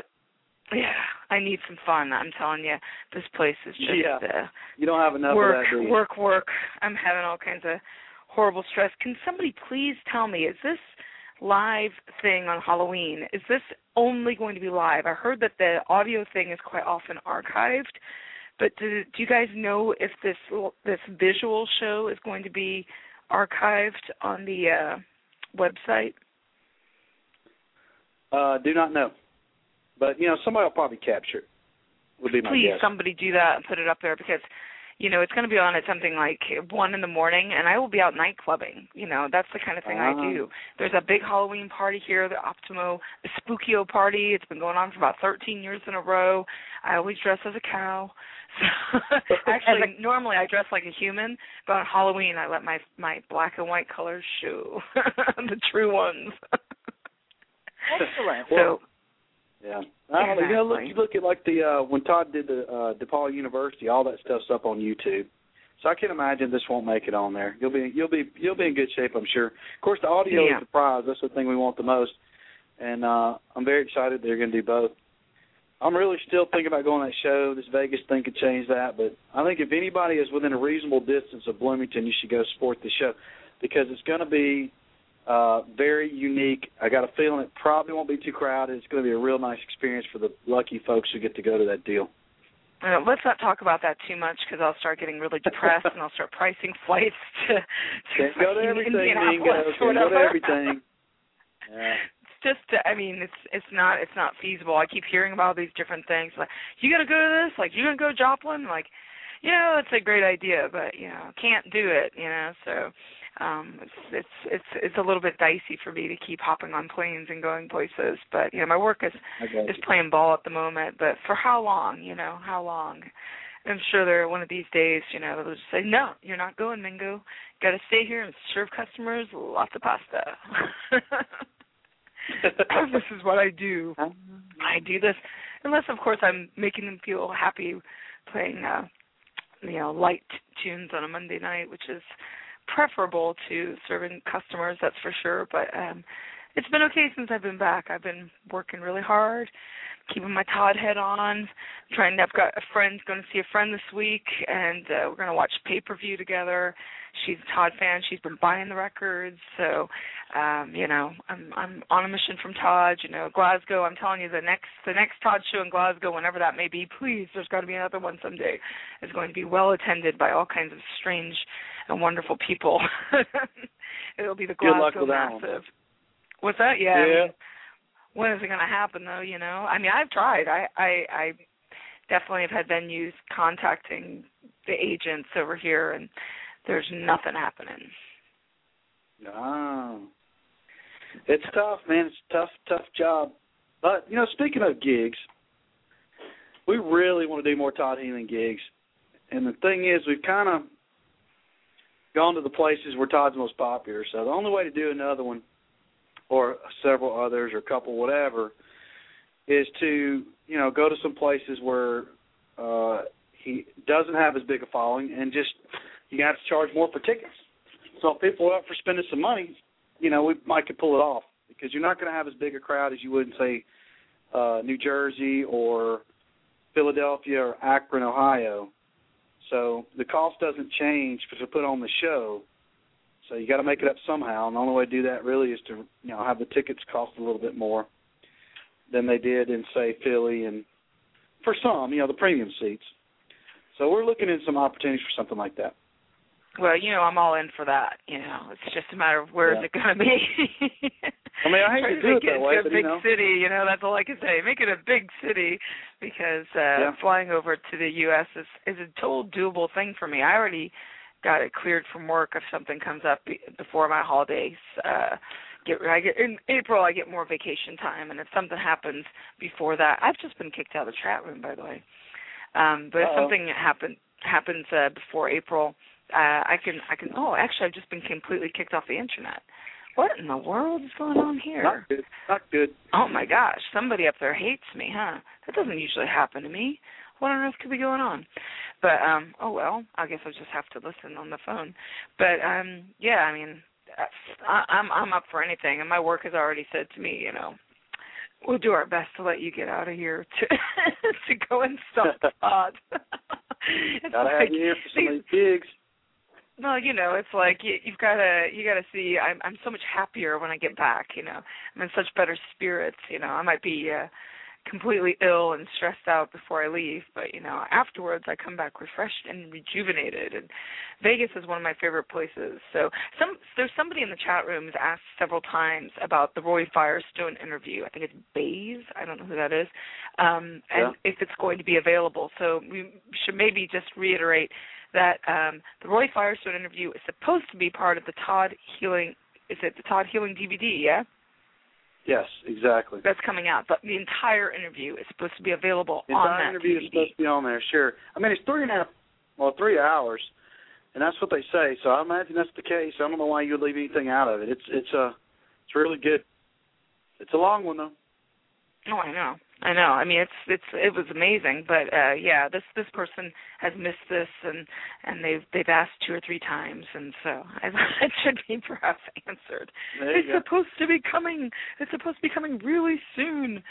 yeah, I need some fun. I'm telling you, this place is just yeah. uh, you don't have enough work, of that, do you? work, work. I'm having all kinds of horrible stress. Can somebody please tell me, is this live thing on Halloween, is this only going to be live? I heard that the audio thing is quite often archived, but do, do you guys know if this this visual show is going to be archived on the uh, website? Uh, do not know. But, you know, somebody will probably capture it, would be my Please, guess. Somebody do that and put it up there because, you know, it's going to be on at something like one in the morning and I will be out night clubbing. You know, that's the kind of thing uh-huh. I do. There's a big Halloween party here, the Optimo the Spookio party. It's been going on for about thirteen years in a row. I always dress as a cow. So actually, normally I dress like a human, but on Halloween I let my, my black and white colors show, the true ones. Excellent. So, well, yeah, I don't know. You know, look, you look at like the uh, when Todd did the uh, DePauw University, all that stuff's up on YouTube. So I can imagine this won't make it on there. You'll be, you'll be, you'll be in good shape, I'm sure. Of course, the audio yeah. is the prize. That's the thing we want the most. And uh, I'm very excited they're going to do both. I'm really still thinking about going to that show. This Vegas thing could change that, but I think if anybody is within a reasonable distance of Bloomington, you should go support the show because it's going to be. Uh, very unique. I got a feeling it probably won't be too crowded. It's going to be a real nice experience for the lucky folks who get to go to that deal. Uh, let's not talk about that too much because I'll start getting really depressed and I'll start pricing flights to, to, go, to everything, Indianapolis go, or whatever. Go to everything. Yeah. It's just, I mean, it's it's not it's not feasible. I keep hearing about all these different things. Like, you got to go to this? Like, you going to go Joplin? Like, you know, it's a great idea, but, you know, can't do it, you know, so... um, it's, it's it's it's a little bit dicey for me to keep hopping on planes and going places. But you know, my work is is playing ball at the moment. But for how long? You know, how long? I'm sure there one of these days, you know, they'll just say, no, you're not going, Mingo. Got to stay here and serve customers lots of pasta. This is what I do. I do this, unless, of course, I'm making them feel happy playing, uh, you know, light tunes on a Monday night, which is preferable to serving customers, that's for sure. But um, it's been okay since I've been back. I've been working really hard, keeping my Todd head on, trying to, I've got a friend, going to see a friend this week, and uh, we're going to watch pay-per-view together. She's a Todd fan. She's been buying the records. So, um, you know, I'm I'm on a mission from Todd. You know, Glasgow, I'm telling you, the next the next Todd show in Glasgow, whenever that may be, please, there's got to be another one someday. It's going to be well attended by all kinds of strange and wonderful people. It'll be the Glasgow Massive. What's that? Yeah. yeah. When is it going to happen, though, you know? I mean, I've tried. I, I, I definitely have had venues contacting the agents over here, and there's nothing happening. No. It's tough, man. It's a tough, tough job. But, you know, speaking of gigs, we really want to do more Todd Healing gigs. And the thing is, we've kind of gone to the places where Todd's most popular. So the only way to do another one, or several others, or a couple, whatever, is to, you know, go to some places where uh, he doesn't have as big a following, and just, you have to charge more for tickets. So if people are up for spending some money, you know, we might could pull it off, because you're not going to have as big a crowd as you would in, say, uh, New Jersey or Philadelphia or Akron, Ohio. So the cost doesn't change to put on the show. So you got to make it up somehow, and the only way to do that really is to, you know, have the tickets cost a little bit more than they did in, say, Philly, and for some, you know, the premium seats. So we're looking at some opportunities for something like that. Well, you know, I'm all in for that. You know, it's just a matter of where yeah. is it going to be. I mean, I hate to do it, it that way, but, you know. Make it a big city, you know, that's all I can say. Make it a big city, because uh, yeah. flying over to the U S is, is a total doable thing for me. I already got it cleared from work if something comes up before my holidays. Uh, get, I get in April, I get more vacation time, and if something happens before that, I've just been kicked out of the chat room, by the way. Um, but Uh-oh. if something happen, happens uh, before April, uh, I can I can. Oh, actually, I've just been completely kicked off the internet. What in the world is going on here? Not good. Not good. Oh my gosh, somebody up there hates me, huh? That doesn't usually happen to me. What on earth could be going on? But, um, oh, well, I guess I'll just have to listen on the phone. But, um, yeah, I mean, I, I'm I'm up for anything. And my work has already said to me, you know, we'll do our best to let you get out of here to to go and stop the pod. Gotta like, have you here for some of these gigs. Well, you know, it's like you, you've got to you got to see. I'm, I'm so much happier when I get back, you know. I'm in such better spirits, you know. I might be uh, – completely ill and stressed out before I leave, but, you know, afterwards I come back refreshed and rejuvenated, and Vegas is one of my favorite places. So some there's somebody in the chat room has asked several times about the Roy Firestone interview. I think it's Baze. I don't know who that is, um, and yeah. if it's going to be available. So we should maybe just reiterate that um, the Roy Firestone interview is supposed to be part of the Todd Healing, is it the Todd Healing D V D, yeah? Yes, exactly. That's coming out, but the entire interview is supposed to be available on that. The entire interview is supposed to be on there, sure. I mean, it's three and a half, well, three hours, and that's what they say. So I imagine that's the case. I don't know why you would leave anything out of it. It's it's a uh, it's really good. It's a long one though. Oh, I know, I know. I mean, it's it's it was amazing, but uh, yeah, this this person has missed this, and, and they've they've asked two or three times, and so I, it should be perhaps answered. It's go. supposed to be coming. It's supposed to be coming really soon.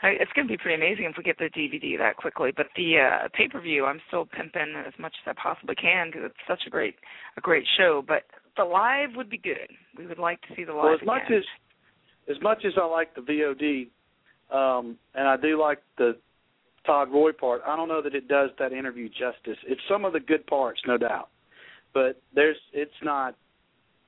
I, it's going to be pretty amazing if we get the D V D that quickly. But the uh, pay per view, I'm still pimping as much as I possibly can because it's such a great a great show. But the live would be good. We would like to see the live. Well, as again. much as as much as I like the V O D. Um, and I do like the Todd Roy part. I don't know that it does that interview justice. It's some of the good parts, no doubt, but there's it's not.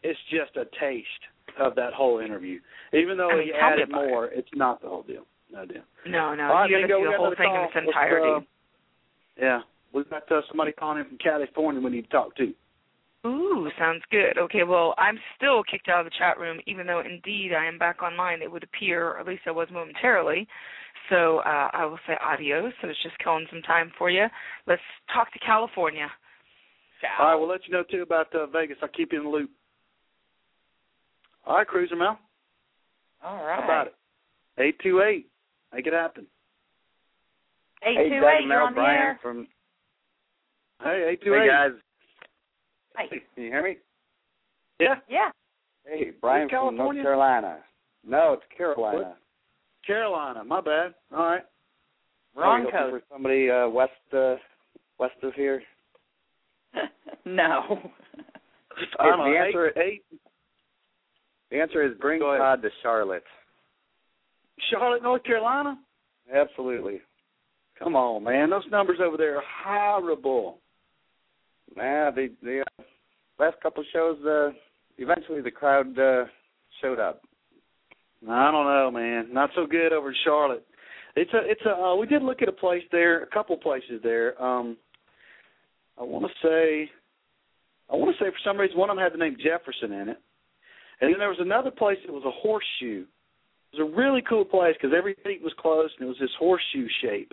It's just a taste of that whole interview. Even though I mean, he added more, it. it's not the whole deal. No deal. No, no. Right, you got to see the whole thing call. in its entirety. Uh, yeah, we've got uh, somebody calling in from California we need to talk to. Ooh, sounds good. Okay, well, I'm still kicked out of the chat room, even though indeed I am back online, it would appear, or at least I was momentarily. So uh, I will say adios. So it's just killing some time for you. Let's talk to California. Ciao. All right, we'll let you know, too, about uh, Vegas. I'll keep you in the loop. All right, Cruiser Mel. All right. How about it? eight two eight. Make it happen. eight two eight, hey, Doug, you're on the air. From... Hey, eight two eight. Hey, guys. Hi. Can you hear me? Yeah. Yeah. Hey, Brian from North Carolina. No, it's Carolina. What? Carolina. My bad. All right. Wrong code. Are you looking for somebody uh, west, uh, west of here? No. I'm the answer eight. Is, the answer is bring Todd to Charlotte. Charlotte, North Carolina? Absolutely. Come on, man. Those numbers over there are horrible. Nah, the the uh, last couple shows, uh, eventually the crowd uh, showed up. I don't know, man. Not so good over in Charlotte. It's a it's a uh, we did look at a place there, a couple places there. Um, I want to say, I want to say for some reason one of them had the name Jefferson in it, and then there was another place that was a horseshoe. It was a really cool place because every seat was closed and it was this horseshoe shape.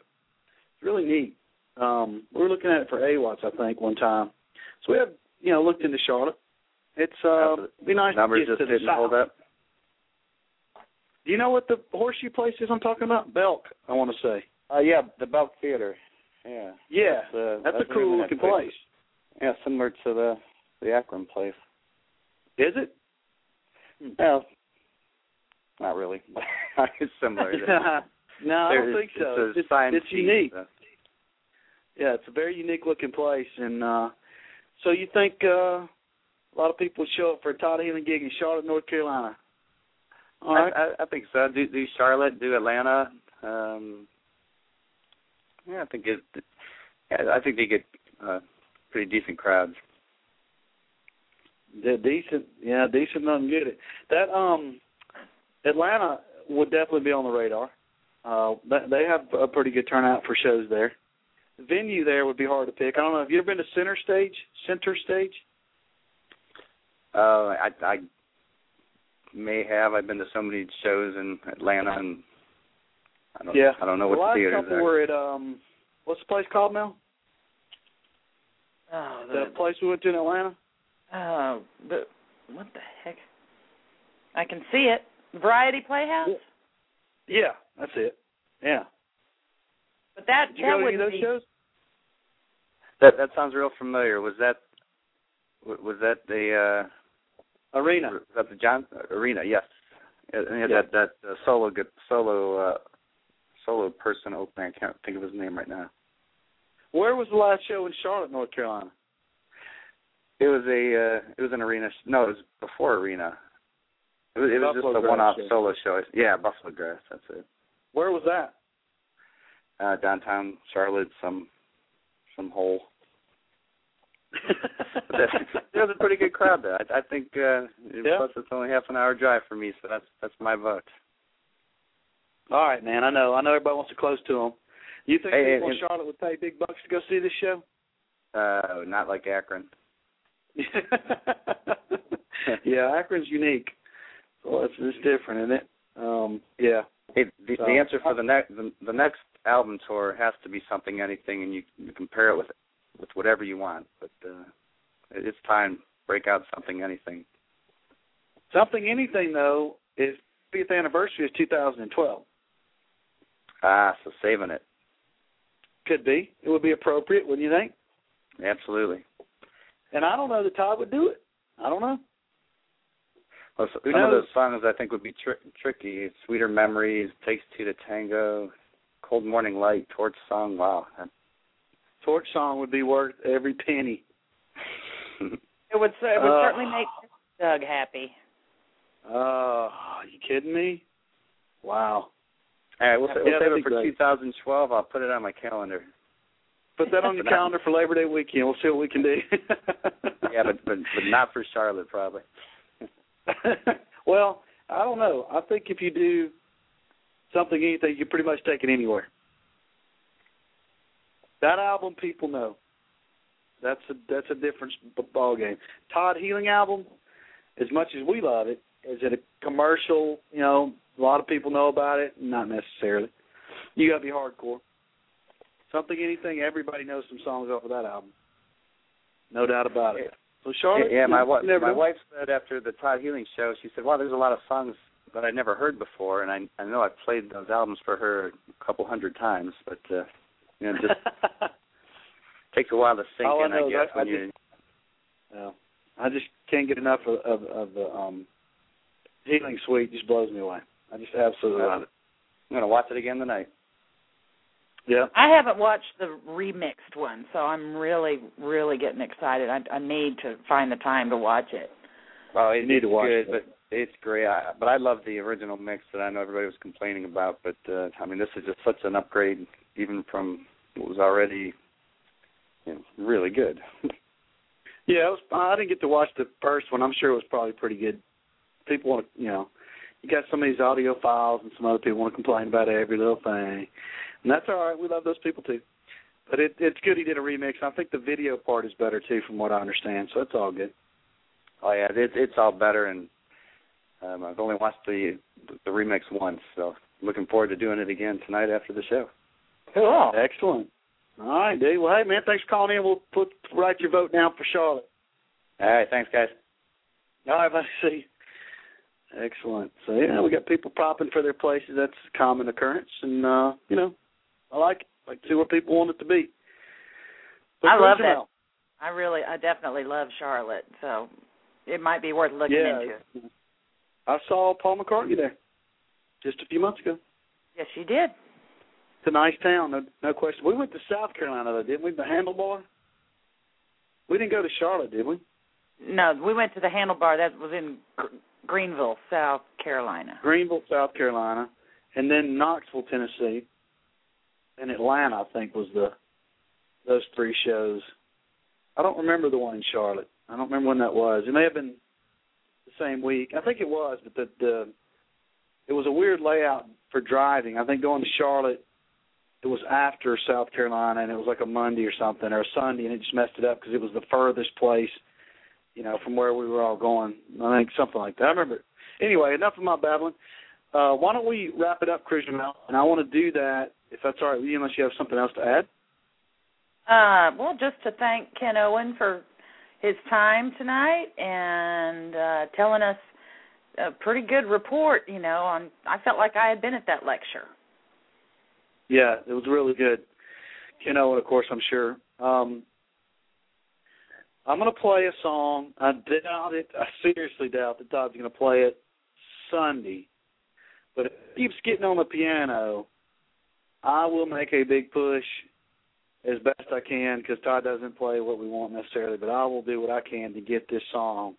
It's really neat. Um, we were looking at it for AWATS, I think, one time. So we have, you know, looked into Charlotte. It's uh, be nice to get just to the didn't south. Hold up. Do you know what the horseshoe place is I'm talking about? Belk, I want to say. Uh, yeah, the Belk Theater. Yeah. Yeah, that's, uh, that's, that's a cool-looking place. Yeah, similar to the the Akron place. Is it? Well, not really. It's similar. No, there, I don't think so. It's, it's unique. So. Yeah, it's a very unique-looking place. And uh, so you think uh, a lot of people show up for a Todd Healing gig in Charlotte, North Carolina? All right. I, I, I think so. Do, do Charlotte, do Atlanta. Um, yeah, I think it, yeah, I think they get uh, pretty decent crowds. They're decent, yeah, decent doesn't get it. That um, Atlanta would definitely be on the radar. Uh, they have a pretty good turnout for shows there. The venue there would be hard to pick. I don't know. Have you ever been to Center Stage? Center Stage? Uh, I, I may have. I've been to so many shows in Atlanta, and I don't, yeah. I don't know what the theater is. The last couple were at, um, what's the place called, Mel? Oh, the, the place we went to in Atlanta? Oh, the, what the heck? I can see it. Variety Playhouse? Yeah, that's it. Yeah. But that Did you that go to any of those be... shows? That that sounds real familiar. Was that was that the uh, arena? Was that the John Arena? Yes. Yeah, yeah. That that uh, solo solo uh, solo person opening. I can't think of his name right now. Where was the last show in Charlotte, North Carolina? It was a uh, it was an arena. No, it was before arena. It was, it was just a one-off show. solo show. Yeah, Buffalo Grass. That's it. Where was that? Uh, downtown Charlotte, some some hole. There's a pretty good crowd there. I, I think uh, yeah. Plus it's only half an hour drive for me, so that's that's my vote. All right, man. I know. I know everybody wants to close to them. You think hey, people in Charlotte would pay big bucks to go see this show? Uh, not like Akron. Yeah, Akron's unique. Well, it's, it's different, isn't it? Um, yeah. Hey, the, so, the answer for the next the, the next album tour has to be something, anything, and you, you compare it with with whatever you want. But uh, it's time to break out something, anything. Something, anything, though, is fiftieth anniversary is two thousand twelve. Ah, so saving it. Could be. It would be appropriate, wouldn't you think? Absolutely. And I don't know that Todd would do it. I don't know. Well, some of those songs I think would be tri- tricky. Sweeter Memories, Takes Two to Tango, Cold Morning Light, Torch Song. Wow. Torch Song would be worth every penny. It would, it would uh, certainly make Doug happy. Oh, uh, are you kidding me? Wow. All right, we'll, yeah, we'll save it for great. two thousand twelve. I'll put it on my calendar. Put that on your calendar for Labor Day weekend. We'll see what we can do. Yeah, but, but but not for Charlotte, probably. Well, I don't know. I think if you do something, anything, you pretty much take it anywhere. That album, people know. That's a that's a different ball game. Todd Healing album, as much as we love it, is it a commercial? You know, a lot of people know about it. Not necessarily. You got to be hardcore. Something, anything. Everybody knows some songs off of that album. No doubt about it. So Charlotte, yeah, my wife. My wife said after the Todd Healing show, she said, "Wow, there's a lot of songs that I never heard before," and I I know I've played those albums for her a couple hundred times, but uh, you know, just takes a while to sink in, I, I guess. I, when I, you... just, yeah, I just can't get enough of, of, of the um, Healing Suite. Just blows me away. I just absolutely love it. I'm gonna watch it again tonight. Yeah, I haven't watched the remixed one, so I'm really, really getting excited. I, I need to find the time to watch it. Well, it, you need to watch good, it, but it's great. I, but I love the original mix that I know everybody was complaining about. But uh, I mean, this is just such an upgrade, even from what was already, you know, really good. Yeah, it was, I didn't get to watch the first one. I'm sure it was probably pretty good. People want to, you know, you got some of these audio files, and some other people want to complain about every little thing. And that's all right. We love those people, too. But it, it's good he did a remix. I think the video part is better, too, from what I understand. So it's all good. Oh, yeah. It, it's all better. And um, I've only watched the the remix once. So looking forward to doing it again tonight after the show. Cool. Excellent. All right, dude. Well, hey, man, thanks for calling in. We'll put write your vote down for Charlotte. All right. Thanks, guys. All right, buddy. See you. Excellent. So, yeah, we got people popping for their places. That's a common occurrence. And, uh, you know. I like it. Like to see where people want it to be. But I love that. I really, I definitely love Charlotte, so it might be worth looking yeah, into. I saw Paul McCartney there just a few months ago. Yes, you did. It's a nice town, no, no question. We went to South Carolina, though, didn't we? The Handlebar? We didn't go to Charlotte, did we? No, we went to the Handlebar. That was in Greenville, South Carolina. Greenville, South Carolina, and then Knoxville, Tennessee. In Atlanta, I think, was the those three shows. I don't remember the one in Charlotte. I don't remember when that was. It may have been the same week. I think it was, but the, the it was a weird layout for driving. I think going to Charlotte, it was after South Carolina, and it was like a Monday or something, or a Sunday, and it just messed it up because it was the furthest place, you know, from where we were all going. I think something like that. I remember. Anyway, enough of my babbling. Uh, why don't we wrap it up, Cruising Mount? And I want to do that, if that's all right with you, unless you have something else to add. Uh, well, just to thank Ken Owen for his time tonight and uh, telling us a pretty good report, you know. On, I felt like I had been at that lecture. Yeah, it was really good. Ken Owen, of course, I'm sure. Um, I'm going to play a song. I doubt it. I seriously doubt that Todd's going to play it Sunday. But if it keeps getting on the piano, I will make a big push as best I can, because Todd doesn't play what we want necessarily, but I will do what I can to get this song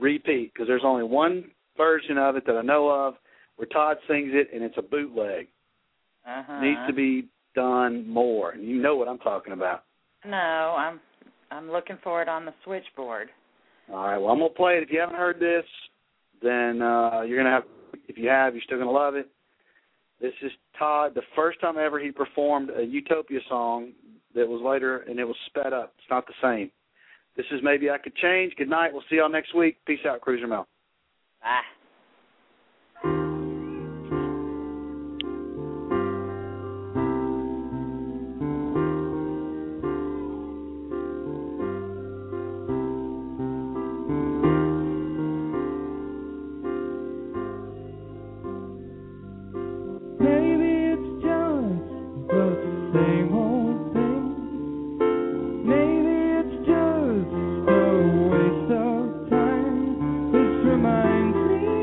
repeat, because there's only one version of it that I know of where Todd sings it, and it's a bootleg. Uh-huh. Needs to be done more, and you know what I'm talking about. No, I'm I'm looking for it on the switchboard. All right, well, I'm going to play it. If you haven't heard this, then uh, you're going to have, if you have, you're still going to love it. This is Todd, the first time ever he performed a Utopia song that was later, and it was sped up. It's not the same. This is Maybe I Could Change. Good night. We'll see y'all next week. Peace out, Cruiser Mel. Bye. Reminds me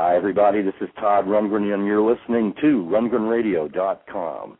Hi, everybody. This is Todd Rundgren, and you're listening to Rundgren Radio dot com.